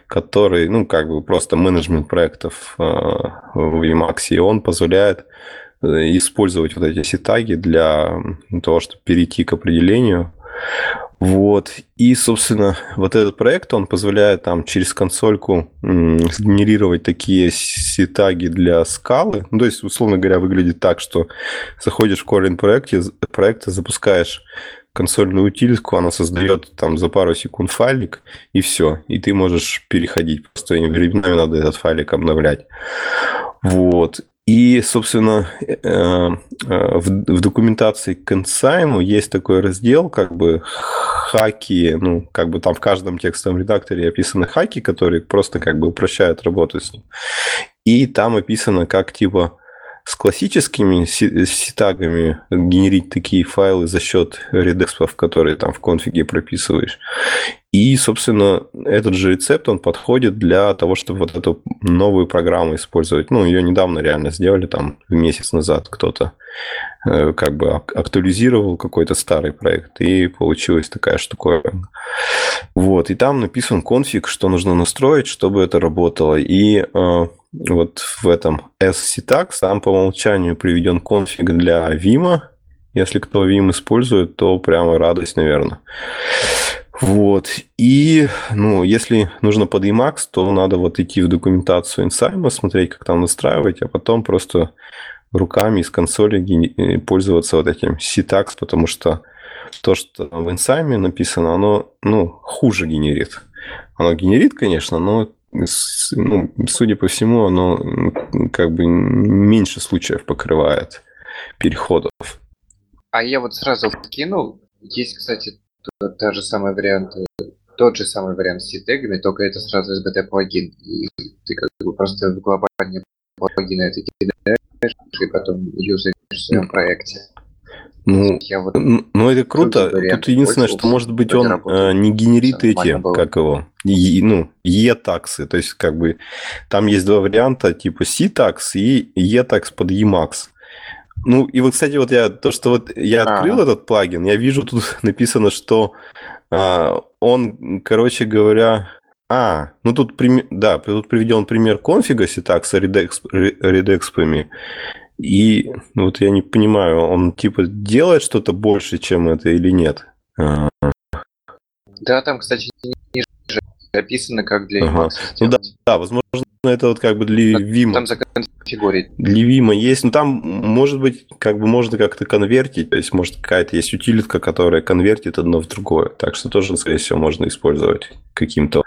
который, ну, как бы просто менеджмент проектов в Emacs, и он позволяет использовать вот эти C-таги для того, чтобы перейти к определению. Вот. И, собственно, вот этот проект, он позволяет там через консольку сгенерировать такие C-таги для скалы. Ну, то есть, условно говоря, выглядит так, что заходишь в корень проекта, запускаешь консольную утилитку, она создает там за пару секунд файлик, и все. И ты можешь переходить. Просто временами надо этот файлик обновлять. Вот. И, собственно, в документации к Insign есть такой раздел, как бы хаки, ну, как бы там в каждом текстовом редакторе описаны хаки, которые просто как бы упрощают работу с ним. И там описано, как типа с классическими C-тагами генерить такие файлы за счет редекспов, которые там в конфиге прописываешь. И, собственно, этот же рецепт, он подходит для того, чтобы вот эту новую программу использовать. Ну, ее недавно реально сделали, там, месяц назад кто-то как бы актуализировал какой-то старый проект, и получилась такая штуковина. Вот, и там написан конфиг, что нужно настроить, чтобы это работало. И вот в этом SCTAG сам по умолчанию приведен конфиг для Vim. Если кто Vim использует, то прямо радость, наверное. Вот. И, ну, если нужно под Emacs, то надо вот идти в документацию Insign, смотреть, как там настраивать, а потом просто руками из консоли пользоваться вот этим C-tags, потому что то, что в Insign написано, оно, ну, хуже генерит. Оно генерит, конечно, но, ну, судя по всему, оно как бы меньше случаев покрывает переходов. А я вот сразу вкинул. Есть, кстати, тот же самый вариант с C-тегами, только это сразу SBT плагин. И ты как бы просто в глобальные плагины это кидаешь, и потом юзаешь в своем проекте. Ну, вот, ну, это круто. Тут единственное, что, может быть, он не генерит эти, как его, ну, E-таксы. То есть, как бы, там есть два варианта, типа C-такс и E-такс под Emacs. Ну, и вот, кстати, вот я то, что вот я открыл этот плагин, я вижу, тут написано, что он, короче говоря... ну тут, да, тут приведен пример конфига синтакса редекспами. И вот я не понимаю, он типа делает что-то больше, чем это, или нет? Да, там, кстати, ниже описано, как для Emacs. Ну да, да, возможно, это вот как бы для Vim. Там законфигурить. Для Vim есть, но там, может быть, как бы можно как-то конвертить, то есть, может, какая-то есть утилитка, которая конвертит одно в другое, так что тоже, скорее всего, можно использовать каким-то.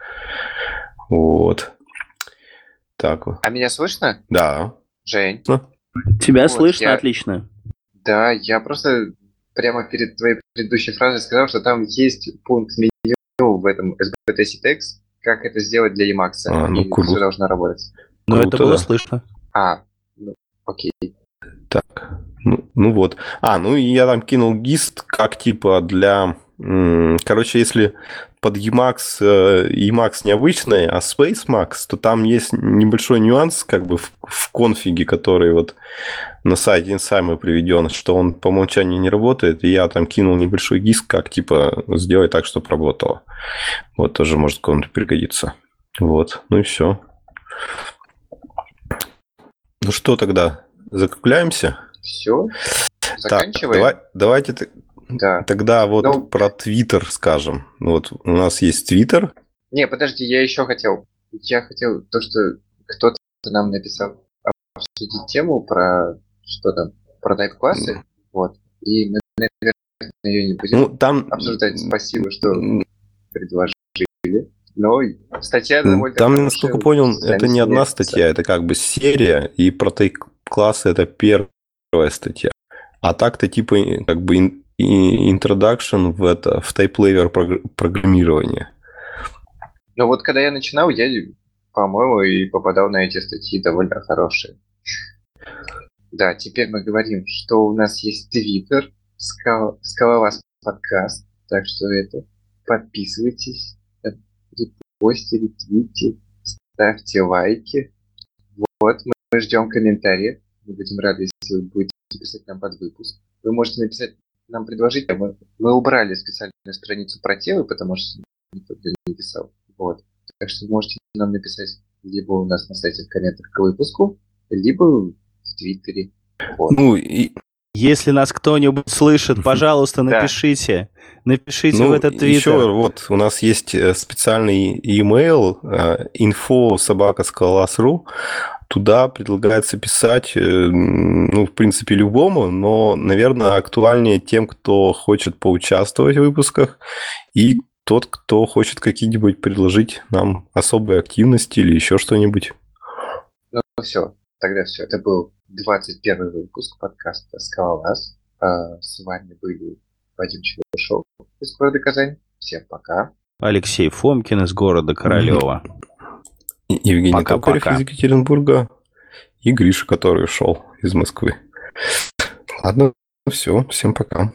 Вот. Так вот. А меня слышно? Да. Жень? Тебя вот, слышно отлично. Да, я просто прямо перед твоей предыдущей фразой сказал, что там есть пункт меню в этом SBT C-Tex, как это сделать для Emacs, ну, и все должно работать. Ну, это было слышно. Ну, окей. Так, ну вот. Ну, и я там кинул гист, как типа для... Короче, если под Emacs, Emacs необычный, а SpaceMax, то там есть небольшой нюанс как бы в конфиге, который вот на сайте Insign приведен, что он по умолчанию не работает, и я там кинул небольшой гист, как типа сделать так, чтобы работало. Вот тоже может кому-то пригодиться. Вот, ну и все. Ну что тогда, закругляемся? Все. заканчиваем. Так, давайте тогда вот про Twitter скажем. Вот у нас есть Twitter. Не, подожди, я еще хотел. Я хотел то, что кто-то нам написал, обсудить тему про что там, про тайп-классы. Вот. И мы, наверное, ее не будем обсуждать. Спасибо, что предложили. Но статья довольно... Там, насколько понял, это не одна статья, это как бы серия, и про тайп-классы это первая статья. А так-то типа как бы introduction в Typelevel программирование. Но вот когда я начинал, я, по-моему, и попадал на эти статьи довольно хорошие. Да, теперь мы говорим, что у нас есть Twitter, Scalaz подкаст, так что это подписывайтесь, репостите, ретвитите, ставьте лайки. Вот, мы ждем комментарии. Мы будем рады, если вы будете писать нам под выпуск. Вы можете написать нам предложить. Мы убрали специальную страницу про темы, потому что никто не писал. Вот. Так что вы можете нам написать либо у нас на сайте в комментах к выпуску, либо в Твиттере. Вот. Ну, и... Если нас кто-нибудь слышит, пожалуйста, напишите. Напишите в этот твиттер. Еще вот у нас есть специальный e-mail info@scalaz.ru. Туда предлагается писать, ну, в принципе, любому, но, наверное, актуальнее тем, кто хочет поучаствовать в выпусках, и тот, кто хочет какие-нибудь предложить нам особые активности или еще что-нибудь. Ну, все. Тогда все. Это был 21 выпуск подкаста «Скалолаз». С вами были Вадим Чебушок из города Казань. Всем пока. Алексей Фомкин из города Королева. Евгений Токарев из Екатеринбурга. И Гриша, который ушел из Москвы. Ладно, все. Всем пока.